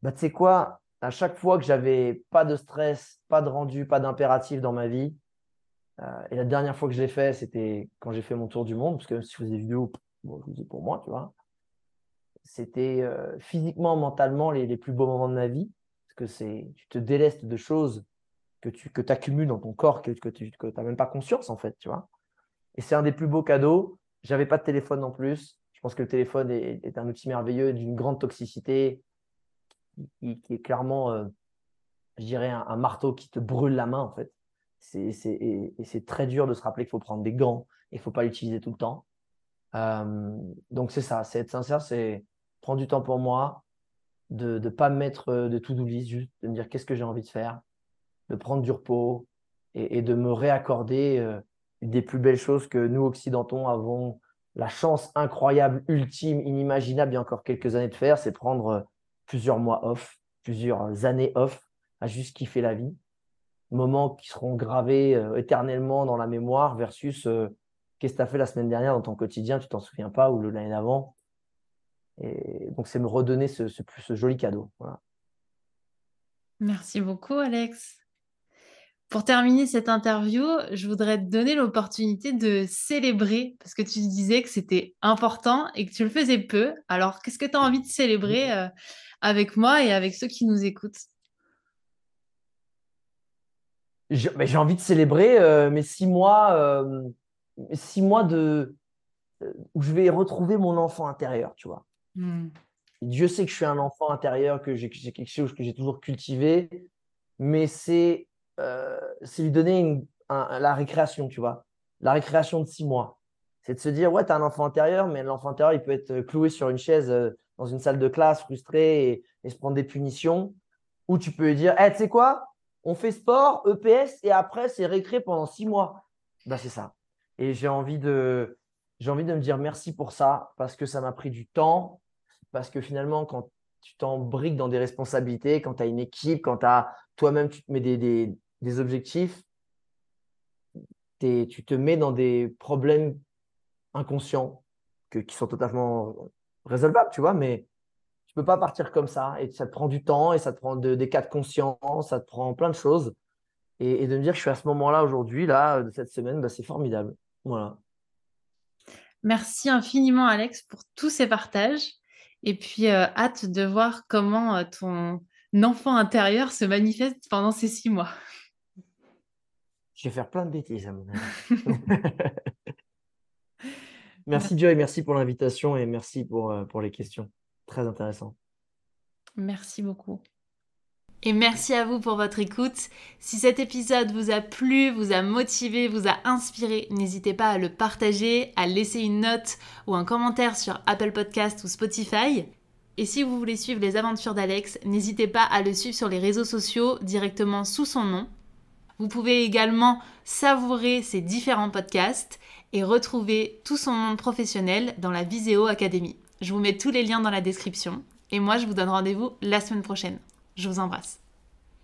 Bah, tu sais quoi, à chaque fois que j'avais pas de stress, pas de rendu, pas d'impératif dans ma vie, euh, et la dernière fois que je l'ai fait, c'était quand j'ai fait mon tour du monde, parce que si je faisais des vidéos, bon, je le faisais pour moi, tu vois. C'était euh, physiquement, mentalement, les, les plus beaux moments de ma vie, parce que c'est, tu te délestes de choses que tu que t'accumules dans ton corps, que, que tu n'as même pas conscience, en fait, tu vois. Et c'est un des plus beaux cadeaux. Je n'avais pas de téléphone en plus. Je pense que le téléphone est, est un outil merveilleux d'une grande toxicité, qui est clairement, euh, je dirais, un, un marteau qui te brûle la main, en fait. C'est, c'est, et, et c'est très dur de se rappeler qu'il faut prendre des gants et qu'il ne faut pas l'utiliser tout le temps. Euh, donc, c'est ça, c'est être sincère, c'est prendre du temps pour moi, de ne pas me mettre de to-do list, juste de me dire qu'est-ce que j'ai envie de faire, de prendre du repos et, et de me réaccorder euh, des plus belles choses que nous, Occidentaux, avons la chance incroyable, ultime, inimaginable, il y a encore quelques années de faire, c'est prendre... Euh, plusieurs mois off, plusieurs années off, à juste kiffer la vie. Moments qui seront gravés euh, éternellement dans la mémoire versus euh, qu'est-ce que tu as fait la semaine dernière dans ton quotidien, tu t'en souviens pas, ou l'année d'avant. Et donc, c'est me redonner ce, ce, ce joli cadeau. Voilà. Merci beaucoup, Alex. Pour terminer cette interview, je voudrais te donner l'opportunité de célébrer, parce que tu disais que c'était important et que tu le faisais peu. Alors, qu'est-ce que tu as envie de célébrer euh, avec moi et avec ceux qui nous écoutent ? je, mais J'ai envie de célébrer euh, mes six mois, euh, six mois de, euh, où je vais retrouver mon enfant intérieur, tu vois. Mm. Dieu sait que je suis un enfant intérieur, que j'ai, que j'ai quelque chose que j'ai toujours cultivé, mais c'est… Euh, c'est lui donner une, un, la récréation, tu vois, la récréation de six mois. C'est de se dire, ouais, tu as un enfant intérieur, mais l'enfant intérieur, il peut être cloué sur une chaise euh, dans une salle de classe, frustré et, et se prendre des punitions. Ou tu peux lui dire, hey, tu sais quoi, on fait sport, E P S, et après, c'est récré pendant six mois. Ben, c'est ça. Et j'ai envie de, j'ai envie de me dire merci pour ça, parce que ça m'a pris du temps, parce que finalement, quand tu t'embriques dans des responsabilités, quand tu as une équipe, quand tu as toi-même, tu te mets des, des des objectifs, tu te mets dans des problèmes inconscients que, qui sont totalement résolvables, tu vois, mais tu peux pas partir comme ça et ça te prend du temps et ça te prend de, des cas de conscience, ça te prend plein de choses Et, et de me dire que je suis à ce moment-là aujourd'hui, là, de cette semaine, bah, c'est formidable. Voilà. Merci infiniment, Alex, pour tous ces partages. Et puis, euh, hâte de voir comment euh, ton enfant intérieur se manifeste pendant ces six mois. Je vais faire plein de bêtises, à mon avis. Merci, Joy, merci pour l'invitation et merci pour, euh, pour les questions. Très intéressant. Merci beaucoup. Et merci à vous pour votre écoute. Si cet épisode vous a plu, vous a motivé, vous a inspiré, n'hésitez pas à le partager, à laisser une note ou un commentaire sur Apple Podcast ou Spotify. Et si vous voulez suivre les aventures d'Alex, n'hésitez pas à le suivre sur les réseaux sociaux directement sous son nom. Vous pouvez également savourer ses différents podcasts et retrouver tout son monde professionnel dans la Vizeo Academy. Je vous mets tous les liens dans la description. Et moi, je vous donne rendez-vous la semaine prochaine. Je vous embrasse.